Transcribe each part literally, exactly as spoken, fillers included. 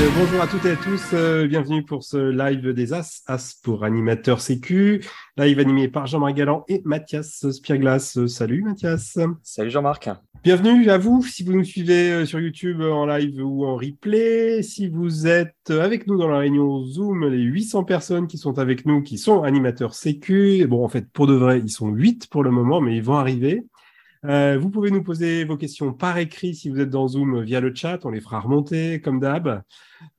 Euh, bonjour à toutes et à tous, euh, bienvenue pour ce live des As, As pour animateur sécu, live animé par Jean-Marc Galland et Mathias Spierglas. Euh, salut Mathias. Salut Jean-Marc. Bienvenue à vous, si vous nous suivez euh, sur YouTube euh, en live ou en replay, si vous êtes avec nous dans la réunion Zoom, les huit cents personnes qui sont avec nous, qui sont animateurs sécu, bon en fait pour de vrai ils sont huit pour le moment mais ils vont arriver. Euh, vous pouvez nous poser vos questions par écrit si vous êtes dans Zoom via le chat, on les fera remonter comme d'hab.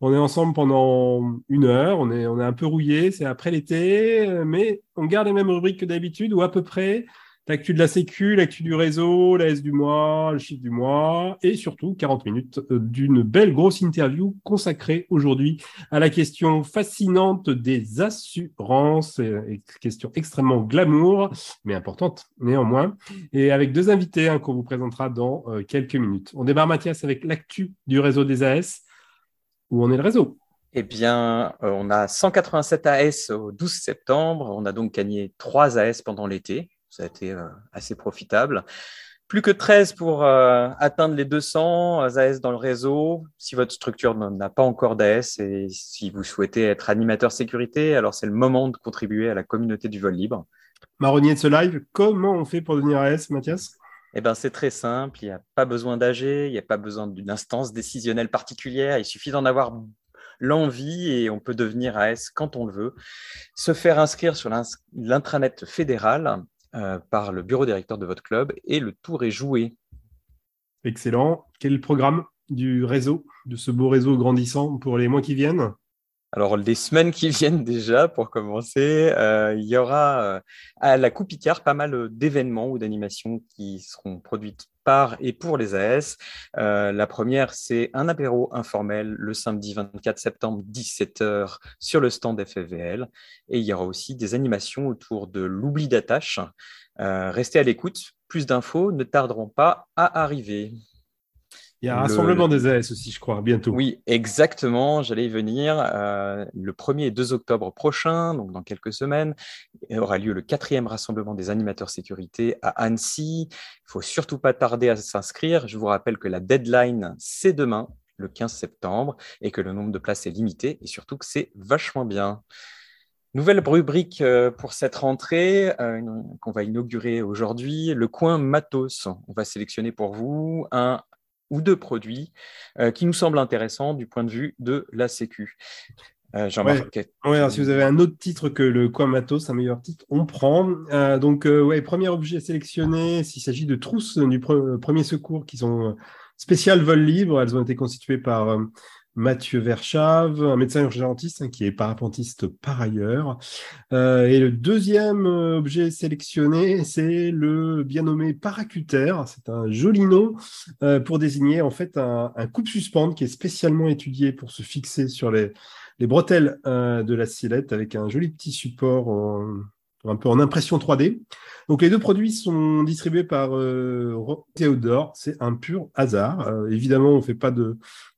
On est ensemble pendant une heure, on est, on est un peu rouillé, c'est après l'été, mais on garde les mêmes rubriques que d'habitude ou à peu près. L'actu de la sécu, l'actu du réseau, la S du mois, le chiffre du mois et surtout quarante minutes d'une belle grosse interview consacrée aujourd'hui à la question fascinante des assurances, question extrêmement glamour mais importante néanmoins, et avec deux invités hein, qu'on vous présentera dans euh, quelques minutes. On démarre Mathias avec l'actu du réseau des A S. Où en est le réseau ? Eh bien, euh, on a cent quatre-vingt-sept A S au douze septembre, on a donc gagné trois A S pendant l'été. Ça a été assez profitable. Plus que treize pour euh, atteindre les deux cents A S dans le réseau. Si votre structure n'a pas encore d'A S et si vous souhaitez être animateur sécurité, alors c'est le moment de contribuer à la communauté du vol libre. Marronnier de ce live, comment on fait pour devenir A S, Mathias ? Eh bien, c'est très simple. Il n'y a pas besoin d'A G, il n'y a pas besoin d'une instance décisionnelle particulière. Il suffit d'en avoir l'envie et on peut devenir A S quand on le veut. Se faire inscrire sur l'intranet fédéral Euh, par le bureau directeur de votre club et le tour est joué. Excellent. Quel est le programme du réseau, de ce beau réseau grandissant pour les mois qui viennent ? Alors, les semaines qui viennent déjà, pour commencer, euh, il y aura euh, à la Coupicard pas mal d'événements ou d'animations qui seront produites par et pour les A S. Euh, la première, c'est un apéro informel le samedi vingt-quatre septembre, dix-sept heures, sur le stand F E V L. Et il y aura aussi des animations autour de l'oubli d'attache. Euh, restez à l'écoute, plus d'infos ne tarderont pas à arriver. Il y a un le... rassemblement des A S aussi, je crois, bientôt. Oui, exactement, j'allais y venir. Euh, le premier et deux octobre prochain, donc dans quelques semaines, aura lieu le quatrième rassemblement des animateurs sécurité à Annecy. Il ne faut surtout pas tarder à s'inscrire. Je vous rappelle que la deadline, c'est demain, le quinze septembre, et que le nombre de places est limité, et surtout que c'est vachement bien. Nouvelle rubrique pour cette rentrée euh, qu'on va inaugurer aujourd'hui, le coin matos. On va sélectionner pour vous un ou deux produits euh, qui nous semblent intéressants du point de vue de la sécu. Euh, Jean-Marc. Ouais. Ouais, alors si vous avez un autre titre que le coin matos, un meilleur titre, on prend. Euh, donc, euh, ouais, premier objet sélectionné, s'il s'agit de trousses du pre- premier secours qui sont spéciales vol libre, elles ont été constituées par euh, Mathieu Verschave, un médecin urgentiste hein, qui est parapentiste par ailleurs. Euh, et le deuxième objet sélectionné, c'est le bien nommé paracutère. C'est un joli nom euh, pour désigner en fait un, un coupe-suspendre qui est spécialement étudié pour se fixer sur les, les bretelles euh, de la sellette avec un joli petit support en, un peu en impression trois D. Donc, les deux produits sont distribués par euh, Rock the Outdoor. C'est un pur hasard. Euh, évidemment, on ne fait pas de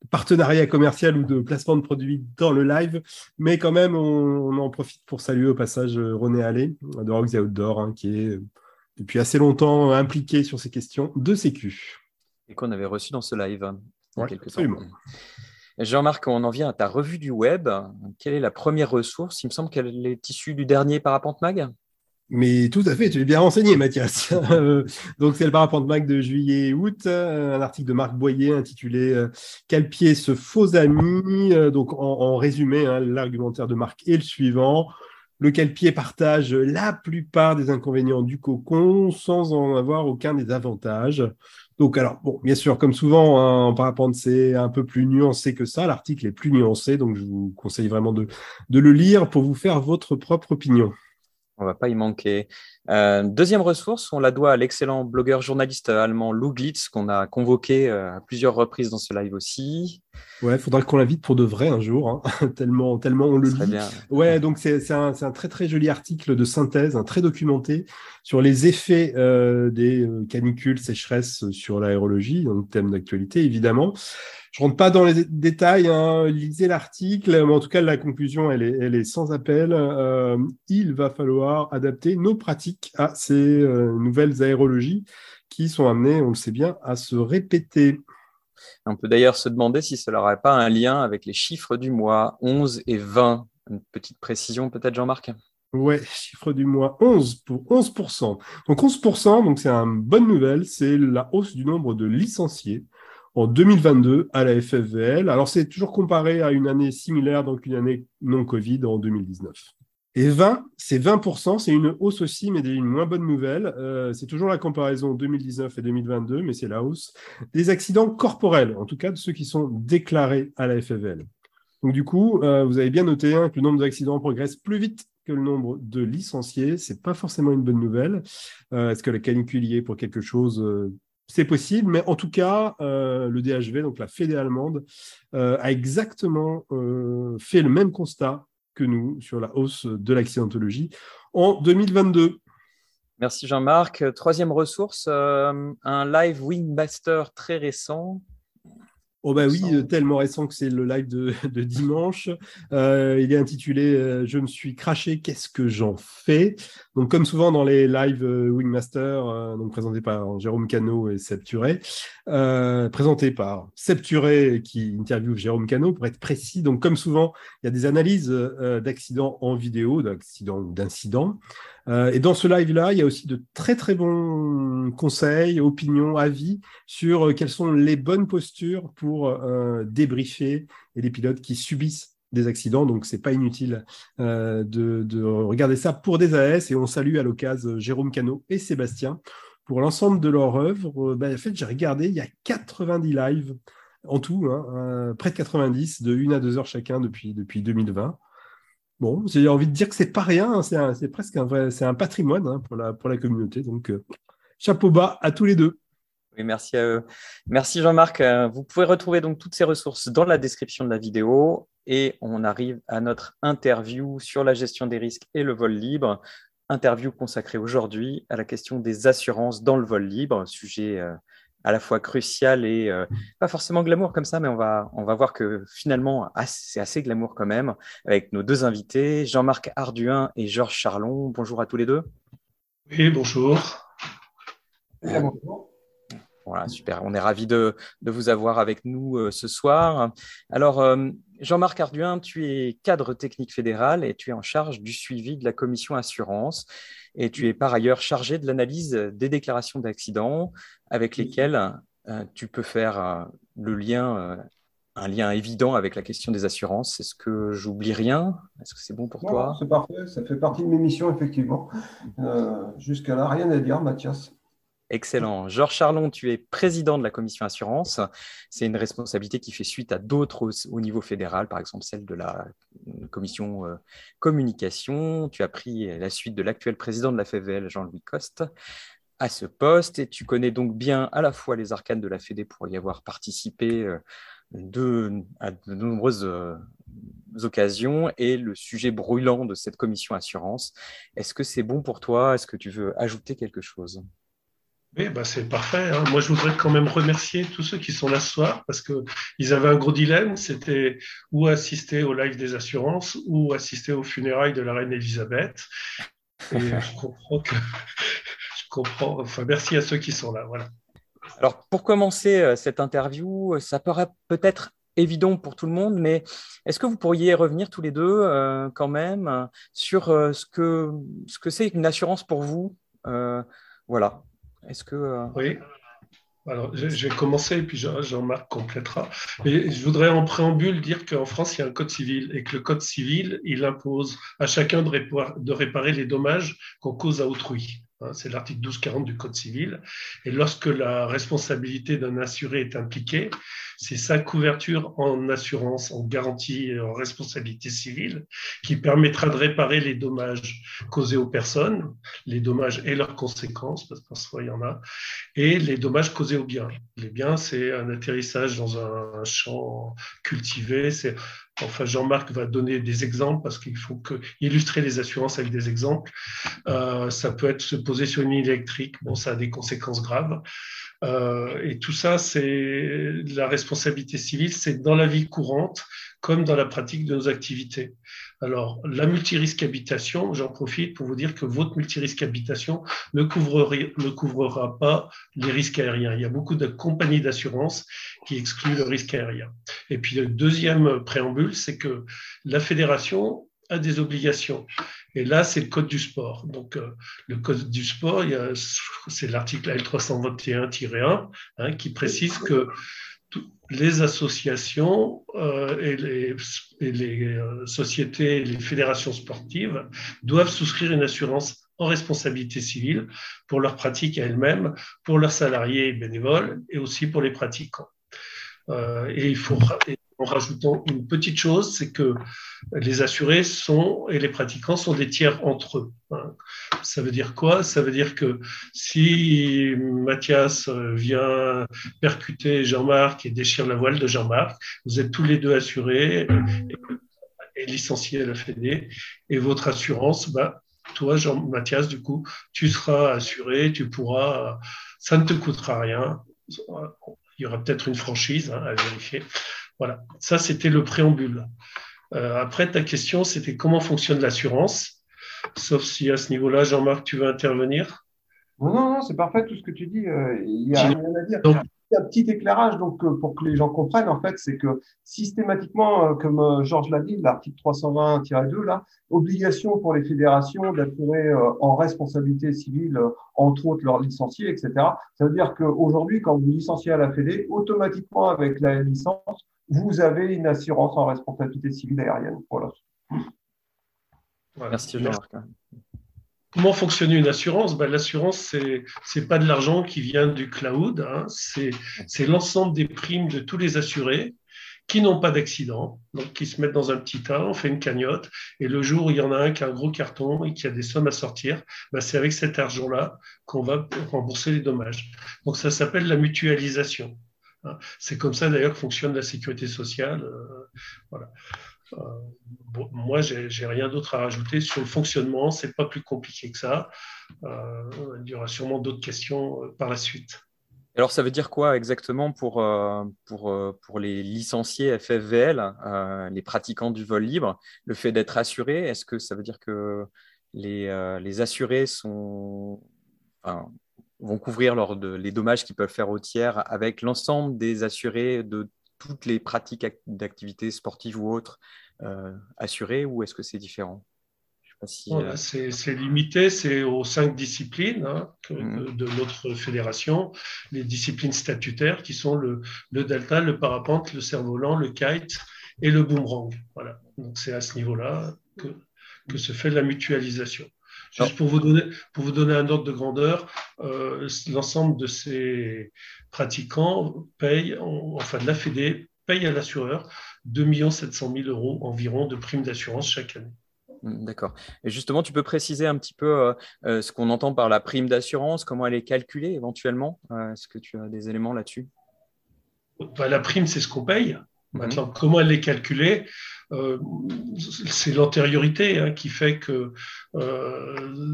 partenariat commercial ou de placement de produits dans le live, mais quand même, on, on en profite pour saluer au passage René Allais de Rock the Outdoor, hein, qui est depuis assez longtemps impliqué sur ces questions de sécu. Et qu'on avait reçu dans ce live hein, il y a ouais, quelques absolument. Temps. Jean-Marc, on en vient à ta revue du web. Quelle est la première ressource ? Il me semble qu'elle est issue du dernier Parapente mag. Mais tout à fait, tu es bien renseigné, Mathias. Donc, c'est le Parapente mag de juillet et août, un article de Marc Boyer intitulé « Quel pied ce faux ami ?» Donc, en, en résumé, hein, l'argumentaire de Marc est le suivant. Le calpier partage la plupart des inconvénients du cocon sans en avoir aucun des avantages. Donc, alors, bon, bien sûr, comme souvent, hein, en parapente, c'est un peu plus nuancé que ça. L'article est plus nuancé, donc je vous conseille vraiment de, de le lire pour vous faire votre propre opinion. On ne va pas y manquer. Euh, deuxième ressource, on la doit à l'excellent blogueur journaliste allemand Lou Glitz, qu'on a convoqué à plusieurs reprises dans ce live aussi. Ouais, il faudra qu'on l'invite pour de vrai un jour, hein. tellement, tellement on le lit. Bien. Ouais, donc c'est, c'est, un, c'est un très très joli article de synthèse, hein, très documenté sur les effets euh, des canicules, sécheresses sur l'aérologie, donc thème d'actualité évidemment. Je rentre pas dans les détails, hein, lisez l'article, mais en tout cas la conclusion elle est, elle est sans appel. Euh, il va falloir adapter nos pratiques à ces euh, nouvelles aérologies qui sont amenées, on le sait bien, à se répéter. On peut d'ailleurs se demander si cela n'aurait pas un lien avec les chiffres du mois onze et vingt. Une petite précision peut-être, Jean-Marc ? Ouais, chiffre du mois onze pour onze pour cent. Donc onze pour cent, donc c'est une bonne nouvelle, c'est la hausse du nombre de licenciés en deux mille vingt-deux à la F F V L. Alors c'est toujours comparé à une année similaire, donc une année non Covid en deux mille dix-neuf. Et vingt, c'est vingt pour cent, c'est une hausse aussi, mais une moins bonne nouvelle. Euh, c'est toujours la comparaison deux mille dix-neuf et deux mille vingt-deux, mais c'est la hausse des accidents corporels, en tout cas de ceux qui sont déclarés à la F F V L. Donc du coup, euh, vous avez bien noté hein, que le nombre d'accidents progresse plus vite que le nombre de licenciés. C'est pas forcément une bonne nouvelle. Euh, est-ce que le canicule y est pour quelque chose ? C'est possible, mais en tout cas, euh, le D H V, donc la Fédé allemande, euh, a exactement euh, fait le même constat que nous sur la hausse de l'accidentologie en deux mille vingt-deux. Merci Jean-Marc. Troisième ressource, euh, un live Wingmaster très récent. Oh bah oui, tellement récent que c'est le live de, de dimanche. Euh, il est intitulé euh, « Je me suis craché, qu'est-ce que j'en fais ?» Donc comme souvent dans les lives euh, Wingmaster, euh, donc présentés par Jérôme Canaud et Septuré, euh, présenté par Septuré qui interviewe Jérôme Canaud pour être précis. Donc comme souvent, il y a des analyses euh, d'accidents en vidéo, d'accidents ou d'incidents. Euh, et dans ce live-là, il y a aussi de très très bons conseils, opinions, avis sur euh, quelles sont les bonnes postures pour euh, débriefer et les pilotes qui subissent des accidents. Donc, c'est pas inutile euh, de, de regarder ça pour des A S. Et on salue à l'occasion Jérôme Canaud et Sébastien pour l'ensemble de leur œuvre. Euh, ben, en fait, j'ai regardé, il y a quatre-vingt-dix lives en tout, hein, euh, près de quatre-vingt-dix, de une à deux heures chacun depuis, depuis deux mille vingt. Bon, j'ai envie de dire que c'est pas rien, hein, c'est, un, c'est presque un vrai, c'est un patrimoine hein, pour la pour la communauté. Donc, euh, chapeau bas à tous les deux. Oui, merci à eux. Merci Jean-Marc. Vous pouvez retrouver donc toutes ces ressources dans la description de la vidéo. Et on arrive à notre interview sur la gestion des risques et le vol libre. Interview consacrée aujourd'hui à la question des assurances dans le vol libre, sujet euh, à la fois crucial et euh, pas forcément glamour comme ça, mais on va, on va voir que finalement, assez, c'est assez glamour quand même, avec nos deux invités, Jean-Marc Arduin et Georges Charlon. Bonjour à tous les deux. Oui, bonjour. Euh, voilà, super. On est ravis de, de vous avoir avec nous euh, ce soir. Alors, euh, Jean-Marc Arduin, tu es cadre technique fédéral et tu es en charge du suivi de la commission assurance. Et tu es par ailleurs chargé de l'analyse des déclarations d'accidents avec lesquelles euh, tu peux faire euh, le lien, euh, un lien évident avec la question des assurances. Est-ce que j'oublie rien ? Est-ce que c'est bon pour non, toi ? C'est parfait, ça fait partie de mes missions, effectivement. Euh, jusqu'à là, rien à dire, Mathias. Excellent. Georges Charlon, tu es président de la commission assurance. C'est une responsabilité qui fait suite à d'autres au, au niveau fédéral, par exemple celle de la commission euh, communication. Tu as pris la suite de l'actuel président de la F E V L, Jean-Louis Coste, à ce poste. Et tu connais donc bien à la fois les arcanes de la Fédé pour y avoir participé euh, de, à de nombreuses euh, occasions et le sujet brûlant de cette commission assurance. Est-ce que c'est bon pour toi ? Est-ce que tu veux ajouter quelque chose ? Oui, bah c'est parfait. Hein. Moi, je voudrais quand même remercier tous ceux qui sont là ce soir parce que ils avaient un gros dilemme, c'était ou assister au live des assurances ou assister aux funérailles de la reine Elisabeth. Et je comprends que je comprends. Enfin, merci à ceux qui sont là. Voilà. Alors, pour commencer cette interview, ça paraît peut-être évident pour tout le monde, mais est-ce que vous pourriez revenir tous les deux euh, quand même sur euh, ce que ce que c'est une assurance pour vous, euh, voilà. Est-ce que euh... Oui. Alors, j'ai commencé et puis Jean-Marc complétera. Mais je voudrais en préambule dire qu'en France, il y a un code civil et que le code civil, il impose à chacun de, répa- de réparer les dommages qu'on cause à autrui. C'est l'article douze quarante du Code civil. Et lorsque la responsabilité d'un assuré est impliquée, c'est sa couverture en assurance, en garantie et en responsabilité civile qui permettra de réparer les dommages causés aux personnes, les dommages et leurs conséquences, parce que parfois il y en a, et les dommages causés aux biens. Les biens, c'est un atterrissage dans un champ cultivé, c'est... Enfin, Jean-Marc va donner des exemples parce qu'il faut que, illustrer les assurances avec des exemples. Euh, ça peut être se poser sur une ligne électrique. Bon, ça a des conséquences graves. Euh, et tout ça, c'est la responsabilité civile, c'est dans la vie courante comme dans la pratique de nos activités. Alors, la multirisque habitation, j'en profite pour vous dire que votre multirisque habitation ne couvrera, ne couvrera pas les risques aériens. Il y a beaucoup de compagnies d'assurance qui excluent le risque aérien. Et puis, le deuxième préambule, c'est que la fédération a des obligations. Et là, c'est le Code du sport. Donc, euh, le Code du sport, il y a, c'est l'article L trois cent vingt et un tiret un hein, qui précise que tout, les associations euh, et les, et les euh, sociétés, les fédérations sportives doivent souscrire une assurance en responsabilité civile pour leurs pratiques à elles-mêmes, pour leurs salariés et bénévoles et aussi pour les pratiquants. Euh, et il faut... Et, en rajoutant une petite chose, c'est que les assurés sont et les pratiquants sont des tiers entre eux. Ça veut dire quoi ? Ça veut dire que si Mathias vient percuter Jean-Marc et déchire la voile de Jean-Marc, vous êtes tous les deux assurés et, et licenciés à la Fédé, et votre assurance, bah, toi, Jean-Mathias, du coup, tu seras assuré, tu pourras, ça ne te coûtera rien. Il y aura peut-être une franchise hein, à vérifier. Voilà, ça c'était le préambule. Euh, après, ta question, c'était comment fonctionne l'assurance. Sauf si à ce niveau-là, Jean-Marc, tu veux intervenir. Non, non, non, c'est parfait tout ce que tu dis. Euh, il y a rien à dire. Donc, un petit éclairage donc, euh, pour que les gens comprennent, en fait, c'est que systématiquement, euh, comme euh, Georges l'a dit, l'article trois cent vingt tiret deux, là, obligation pour les fédérations d'assurer euh, en responsabilité civile, euh, entre autres leurs licenciés, et cetera. Ça veut dire qu'aujourd'hui, quand vous licenciez à la Fédé, automatiquement avec la licence, vous avez une assurance en responsabilité civile aérienne. Voilà. Voilà. Merci Jean-Marc. Comment fonctionne une assurance ? Ben, l'assurance, c'est c'est pas de l'argent qui vient du cloud, hein. C'est c'est l'ensemble des primes de tous les assurés qui n'ont pas d'accident, donc qui se mettent dans un petit tas, on fait une cagnotte, et le jour où il y en a un qui a un gros carton et qui a des sommes à sortir, ben c'est avec cet argent-là qu'on va rembourser les dommages. Donc ça s'appelle la mutualisation. C'est comme ça d'ailleurs que fonctionne la sécurité sociale. Euh, voilà. Euh, bon, moi, j'ai, j'ai rien d'autre à rajouter sur le fonctionnement. C'est pas plus compliqué que ça. Euh, il y aura sûrement d'autres questions euh, par la suite. Alors, ça veut dire quoi exactement pour euh, pour euh, pour les licenciés F F V L, euh, les pratiquants du vol libre, le fait d'être assuré? Est-ce que ça veut dire que les euh, les assurés sont enfin, vont couvrir leur de, les dommages qu'ils peuvent faire aux tiers avec l'ensemble des assurés de toutes les pratiques act- d'activités sportives ou autres euh, assurées, ou est-ce que c'est différent ? Je sais pas si, euh... voilà, c'est, c'est limité, c'est aux cinq disciplines hein, que, mmh. de, de notre fédération, les disciplines statutaires qui sont le, le delta, le parapente, le cerf-volant, le kite et le boomerang. Voilà. Donc c'est à ce niveau-là que, que se fait la mutualisation. Juste pour vous donner, pour vous donner un ordre de grandeur, euh, l'ensemble de ces pratiquants paye, enfin de la Fédé, paye à l'assureur deux millions sept cent mille euros environ de primes d'assurance chaque année. D'accord. Et justement, tu peux préciser un petit peu euh, ce qu'on entend par la prime d'assurance, comment elle est calculée éventuellement ? euh, Est-ce que tu as des éléments là-dessus ? Bah, la prime, c'est ce qu'on paye. Maintenant, comment elle est calculée ? euh, C'est l'antériorité hein, qui fait que euh,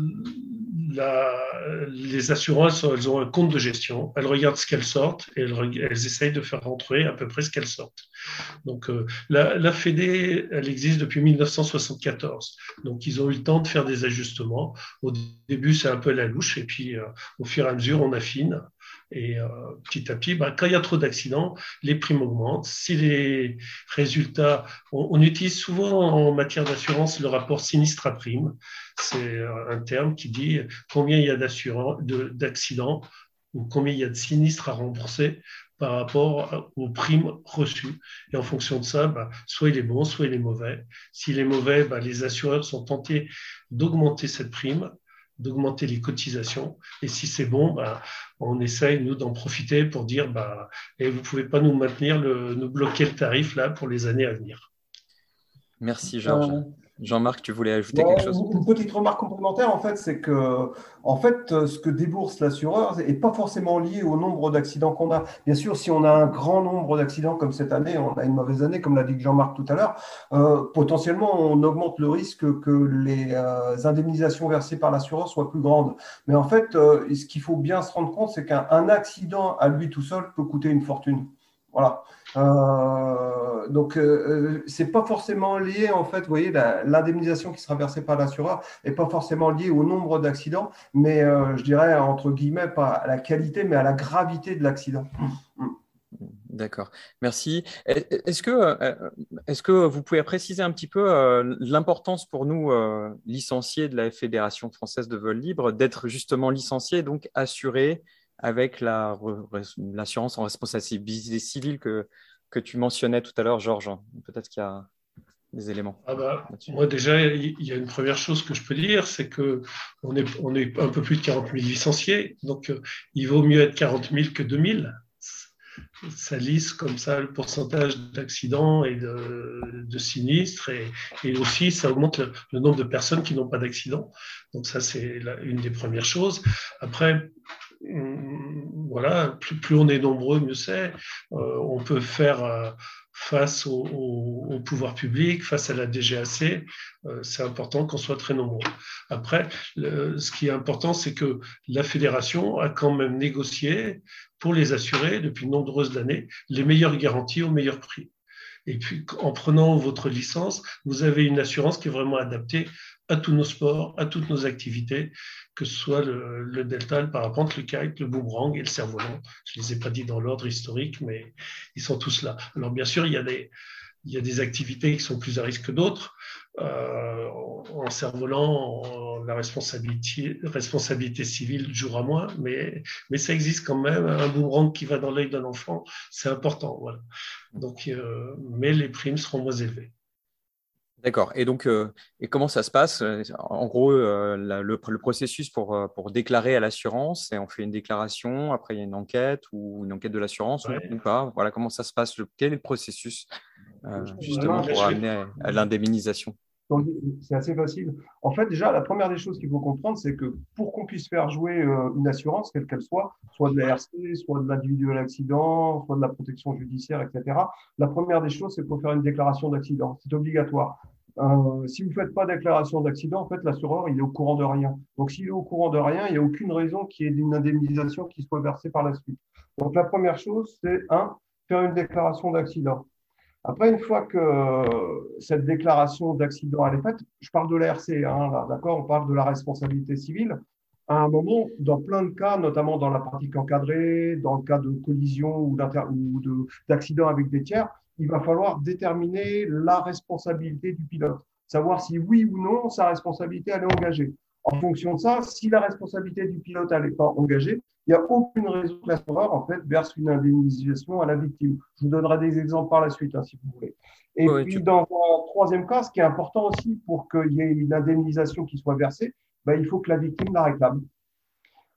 la, les assurances, elles ont un compte de gestion, elles regardent ce qu'elles sortent et elles, elles essayent de faire rentrer à peu près ce qu'elles sortent. Donc, euh, la, la Fédé, elle existe depuis dix-neuf cent soixante-quatorze. Donc, ils ont eu le temps de faire des ajustements. Au début, c'est un peu la louche et puis, euh, au fur et à mesure, on affine. Et euh, petit à petit, bah, quand il y a trop d'accidents, les primes augmentent. Si les résultats, on, on utilise souvent en matière d'assurance le rapport sinistre à prime. C'est un terme qui dit combien il y a de, d'accidents ou combien il y a de sinistres à rembourser par rapport aux primes reçues. Et en fonction de ça, bah, soit il est bon, soit il est mauvais. S'il est mauvais, bah, les assureurs sont tentés d'augmenter cette prime, d'augmenter les cotisations. Et si c'est bon, bah, on essaye, nous, d'en profiter pour dire bah, et vous ne pouvez pas nous maintenir, le, nous bloquer le tarif là, pour les années à venir. Merci Georges. Euh... Jean-Marc, tu voulais ajouter ouais, quelque chose? Une petite remarque complémentaire, en fait, c'est que en fait, ce que débourse l'assureur n'est pas forcément lié au nombre d'accidents qu'on a. Bien sûr, si on a un grand nombre d'accidents comme cette année, on a une mauvaise année, comme l'a dit Jean-Marc tout à l'heure, euh, potentiellement, on augmente le risque que les euh, indemnisations versées par l'assureur soient plus grandes. Mais en fait, euh, ce qu'il faut bien se rendre compte, c'est qu'un accident à lui tout seul peut coûter une fortune. Voilà. Euh, donc, euh, c'est pas forcément lié, en fait, vous voyez, l'indemnisation qui sera versée par l'assureur n'est pas forcément liée au nombre d'accidents, mais euh, je dirais, entre guillemets, pas à la qualité, mais à la gravité de l'accident. D'accord, merci. Est-ce que, est-ce que vous pouvez préciser un petit peu euh, l'importance pour nous, euh, licenciés de la Fédération française de vol libre, d'être justement licenciés, donc assurés avec la, l'assurance en responsabilité civile que, que tu mentionnais tout à l'heure, Georges. Peut-être qu'il y a des éléments. Ah bah, moi, déjà, il y a une première chose que je peux dire, c'est qu'on est, on est un peu plus de quarante mille licenciés, donc il vaut mieux être quarante mille que deux mille. Ça lisse comme ça le pourcentage d'accidents et de, de sinistres, et, et aussi ça augmente le, le nombre de personnes qui n'ont pas d'accident. Donc ça, c'est la, une des premières choses. Après, voilà, plus, plus on est nombreux, mieux c'est. Euh, on peut faire euh, face au, au, au pouvoir public, face à la D G A C. Euh, c'est important qu'on soit très nombreux. Après, le, ce qui est important, c'est que la fédération a quand même négocié pour les assurés depuis de nombreuses années les meilleures garanties au meilleur prix. Et puis, en prenant votre licence, vous avez une assurance qui est vraiment adaptée à tous nos sports, à toutes nos activités, que ce soit le, le delta, le parapente, le kite, le boomerang et le cerf-volant. Je ne les ai pas dit dans l'ordre historique, mais ils sont tous là. Alors bien sûr, il y a des, il y a des activités qui sont plus à risque que d'autres. Euh, en cerf-volant, la responsabilité, responsabilité civile jouera moins, mais, mais ça existe quand même. Un boomerang qui va dans l'œil d'un enfant, c'est important. Voilà. Donc, euh, mais les primes seront moins élevées. D'accord. Et donc, euh, et comment ça se passe? En gros, euh, la, le, le processus pour, pour déclarer à l'assurance, c'est on fait une déclaration, après il y a une enquête ou une enquête de l'assurance ouais. ou pas. Voilà, comment ça se passe? Quel est le processus euh, justement pour amener à, à l'indemnisation? Donc, c'est assez facile. En fait, déjà, la première des choses qu'il faut comprendre, c'est que pour qu'on puisse faire jouer une assurance, quelle qu'elle soit, soit de la R C, soit de l'individuel accident, soit de la protection judiciaire, et cetera, la première des choses, c'est qu'il faut faire une déclaration d'accident. C'est obligatoire. Euh, si vous ne faites pas déclaration d'accident, en fait, l'assureur, il est au courant de rien. Donc, s'il est au courant de rien, il n'y a aucune raison qu'il y ait une indemnisation qui soit versée par la suite. Donc, la première chose, c'est un, faire une déclaration d'accident. Après, une fois que cette déclaration d'accident elle est faite, je parle de la R C, hein, là, d'accord, on parle de la responsabilité civile. À un moment, dans plein de cas, notamment dans la pratique encadrée, dans le cas de collision ou, ou de, d'accident avec des tiers, il va falloir déterminer la responsabilité du pilote, savoir si oui ou non sa responsabilité elle est engagée. En fonction de ça, si la responsabilité du pilote n'est pas engagée, il n'y a aucune raison que l'assureur en fait, verse une indemnisation à la victime. Je vous donnerai des exemples par la suite, hein, si vous voulez. Et oui, puis, tu... dans un troisième cas, ce qui est important aussi pour qu'il y ait une indemnisation qui soit versée, ben, il faut que la victime la réclame.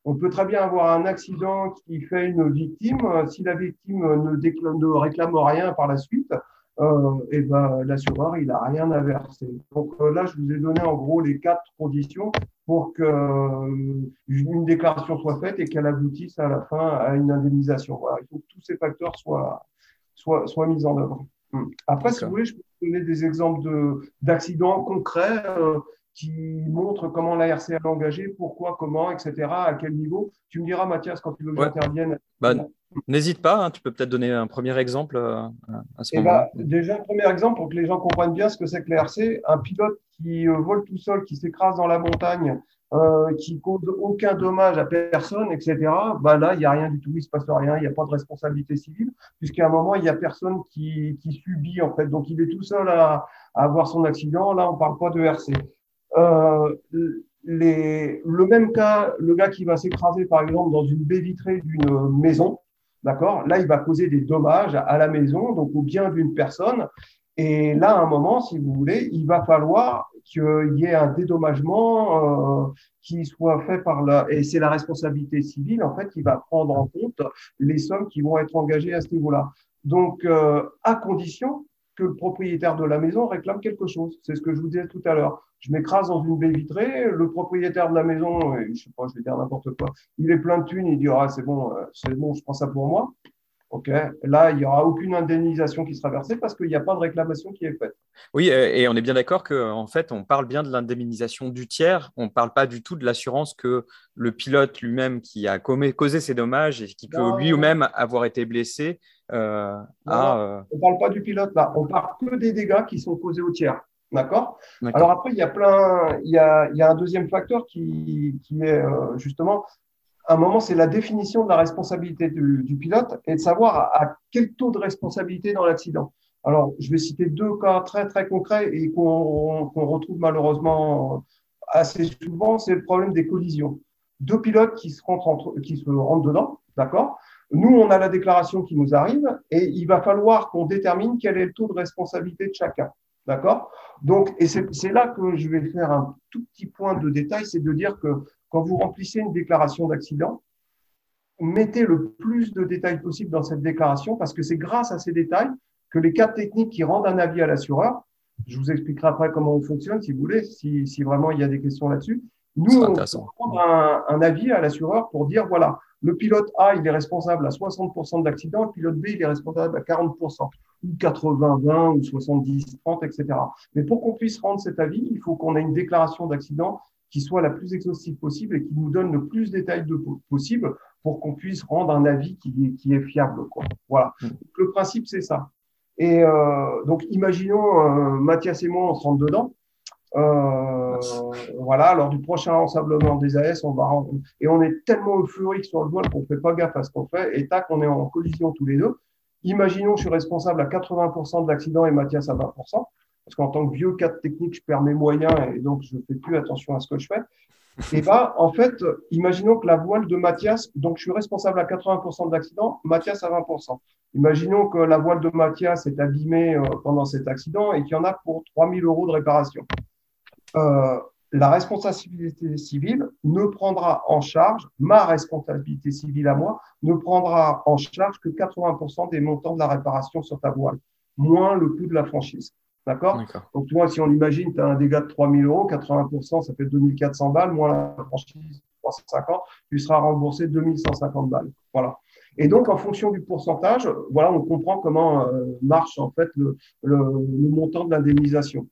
On peut très bien avoir un accident qui fait une victime. Si la victime ne, déclame, ne réclame rien par la suite, Euh, et ben, l'assureur, il n'a rien à verser. Donc euh, là, je vous ai donné en gros les quatre conditions pour qu'une euh, déclaration soit faite et qu'elle aboutisse à la fin à une indemnisation. Voilà. Il faut que tous ces facteurs soient, soient, soient mis en œuvre. Après, okay. Si vous voulez, je peux vous donner des exemples de, d'accidents concrets euh, qui montrent comment la R C est engagée, pourquoi, comment, et cetera, à quel niveau. Tu me diras, Mathias, quand tu veux que ouais. j'intervienne. Bah, n'hésite pas, hein, tu peux peut-être donner un premier exemple euh, à ce et moment-là. Bah, déjà, un premier exemple pour que les gens comprennent bien ce que c'est que l'A R C. Un pilote qui euh, vole tout seul, qui s'écrase dans la montagne, euh, qui cause aucun dommage à personne, et cetera, bah là, il n'y a rien du tout, il ne se passe rien, il n'y a pas de responsabilité civile, puisqu'à un moment, il n'y a personne qui, qui subit, en fait. Donc, il est tout seul à, à avoir son accident. Là, on ne parle pas de R C. Euh, les, le même cas, le gars qui va s'écraser, par exemple, dans une baie vitrée d'une maison, d'accord, là, il va causer des dommages à la maison, donc au bien d'une personne. Et là, à un moment, si vous voulez, il va falloir qu'il y ait un dédommagement euh, qui soit fait par la… Et c'est la responsabilité civile, en fait, qui va prendre en compte les sommes qui vont être engagées à ce niveau-là. Donc, euh, à condition que le propriétaire de la maison réclame quelque chose. C'est ce que je vous disais tout à l'heure. Je m'écrase dans une baie vitrée, le propriétaire de la maison, je ne sais pas, je vais dire n'importe quoi, il est plein de thunes, il dit ah, c'est bon, c'est bon, je prends ça pour moi. OK. Là, il n'y aura aucune indemnisation qui sera versée parce qu'il n'y a pas de réclamation qui est faite. Oui, et on est bien d'accord qu'en fait, on parle bien de l'indemnisation du tiers, on ne parle pas du tout de l'assurance que le pilote lui-même qui a causé ces dommages et qui peut lui-même avoir été blessé. Euh, à, euh... On ne parle pas du pilote là, on parle que des dégâts qui sont causés au tiers. D'accord, d'accord. Alors après, il y a plein, il y a, il y a un deuxième facteur qui, qui est euh, justement… À un moment, c'est la définition de la responsabilité du, du pilote et de savoir à, à quel taux de responsabilité dans l'accident. Alors, je vais citer deux cas très, très concrets et qu'on, qu'on retrouve malheureusement assez souvent, c'est le problème des collisions. Deux pilotes qui se rentrent, entre, qui se rentrent dedans, d'accord ? Nous, on a la déclaration qui nous arrive et il va falloir qu'on détermine quel est le taux de responsabilité de chacun, d'accord ? Donc, et c'est, c'est là que je vais faire un tout petit point de détail, c'est de dire que quand vous remplissez une déclaration d'accident, mettez le plus de détails possible dans cette déclaration parce que c'est grâce à ces détails que les cas techniques qui rendent un avis à l'assureur, je vous expliquerai après comment on fonctionne si vous voulez, si, si vraiment il y a des questions là-dessus, nous, on peut rendre un, un avis à l'assureur pour dire voilà, le pilote A, il est responsable à soixante pour cent de l'accident, le pilote B, il est responsable à quarante pour cent, ou quatre-vingts vingt, ou soixante-dix trente, et cetera. Mais pour qu'on puisse rendre cet avis, il faut qu'on ait une déclaration d'accident qui soit la plus exhaustive possible et qui nous donne le plus de détails de, possible pour qu'on puisse rendre un avis qui, qui est fiable, quoi. Voilà. Donc, le principe, c'est ça. Et euh, donc, imaginons, euh, Mathias et moi, on se rentre dedans. Euh, voilà, lors du prochain ensablement des A S, on va rendre, et on est tellement euphorique sur le voile qu'on ne fait pas gaffe à ce qu'on fait et tac, on est en collision tous les deux. Imaginons, je suis responsable à quatre-vingts pour cent de l'accident et Mathias à vingt pour cent. Parce qu'en tant que vieux cadre technique, je perds mes moyens et donc je ne fais plus attention à ce que je fais. Et bien, en fait, imaginons que la voile de Mathias, donc je suis responsable à quatre-vingts pour cent de l'accident, Mathias à vingt pour cent. Imaginons que la voile de Mathias est abîmée pendant cet accident et qu'il y en a pour trois mille euros de réparation. Euh, la responsabilité civile ne prendra en charge, ma responsabilité civile à moi, ne prendra en charge que quatre-vingts pour cent des montants de la réparation sur ta voile, moins le coût de la franchise. D'accord, d'accord. Donc, tu vois, si on imagine, tu as un dégât de trois mille euros, quatre-vingts pour cent, ça fait deux mille quatre cents balles, moins la franchise, trois cent cinquante, tu seras remboursé deux mille cent cinquante balles. Voilà. Et donc, en fonction du pourcentage, voilà, on comprend comment euh, marche, en fait, le, le, le montant de l'indemnisation.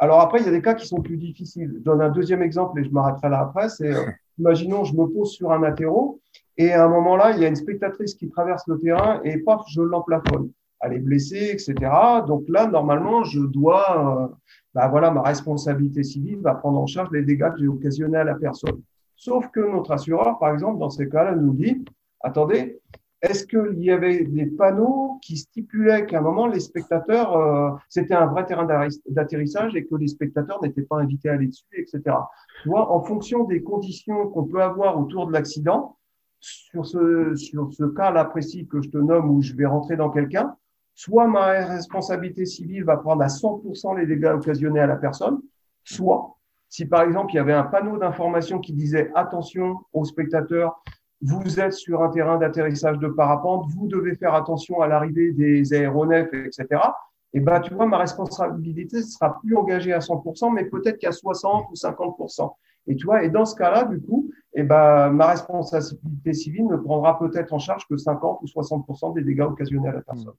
Alors, après, il y a des cas qui sont plus difficiles. Je donne un deuxième exemple et je m'arrêterai là après. C'est, euh, imaginons, je me pose sur un athéro et à un moment-là, il y a une spectatrice qui traverse le terrain et paf, je l'emplafonne. Elle est blessée, et cetera. Donc là, normalement, je dois, euh, bah voilà, ma responsabilité civile va prendre en charge les dégâts que j'ai occasionnés à la personne. Sauf que notre assureur, par exemple, dans ces cas-là, nous dit, attendez, est-ce qu'il y avait des panneaux qui stipulaient qu'à un moment, les spectateurs, euh, c'était un vrai terrain d'atterrissage et que les spectateurs n'étaient pas invités à aller dessus, et cetera. Tu vois, en fonction des conditions qu'on peut avoir autour de l'accident, sur ce, sur ce cas-là précis que je te nomme où je vais rentrer dans quelqu'un, soit ma responsabilité civile va prendre à cent pour cent les dégâts occasionnés à la personne, soit, si par exemple, il y avait un panneau d'information qui disait « Attention aux spectateurs, vous êtes sur un terrain d'atterrissage de parapente, vous devez faire attention à l'arrivée des aéronefs, et cetera » Et ben, tu vois, ma responsabilité ne sera plus engagée à cent pour cent, mais peut-être qu'à soixante ou cinquante pour cent. Et tu vois, et dans ce cas-là, du coup, eh ben, ma responsabilité civile ne prendra peut-être en charge que cinquante ou soixante pour cent des dégâts occasionnés à la personne.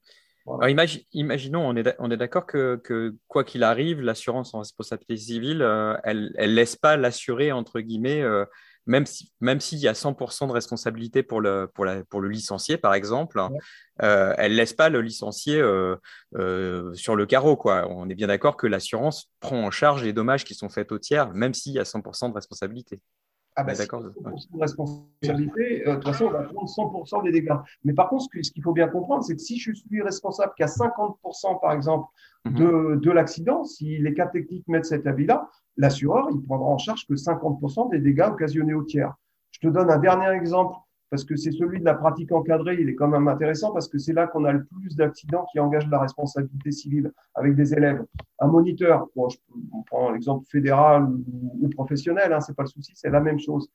Voilà. Alors, imagine, imaginons, on est, on est d'accord que, que quoi qu'il arrive, l'assurance en responsabilité civile, euh, elle ne laisse pas l'assurer, entre guillemets, euh, même, si, même s'il y a cent pour cent de responsabilité pour le, pour la, pour le licencié, par exemple, ouais. euh, elle ne laisse pas le licencié euh, euh, sur le carreau, quoi. On est bien d'accord que l'assurance prend en charge les dommages qui sont faits aux tiers, même s'il y a cent pour cent de responsabilité. Ah ben, bah, d'accord. Si de responsabilité, euh, de toute façon, on va prendre cent pour cent des dégâts. Mais par contre, ce, que, ce qu'il faut bien comprendre, c'est que si je suis responsable qu'à cinquante pour cent, par exemple, de, de l'accident, si les cas techniques mettent cet avis-là, l'assureur, il prendra en charge que cinquante pour cent des dégâts occasionnés au tiers. Je te donne un dernier exemple, parce que c'est celui de la pratique encadrée, il est quand même intéressant, parce que c'est là qu'on a le plus d'accidents qui engagent la responsabilité civile avec des élèves. Un moniteur, bon, je, on prend l'exemple fédéral ou, ou professionnel, hein, c'est pas le souci, c'est la même chose,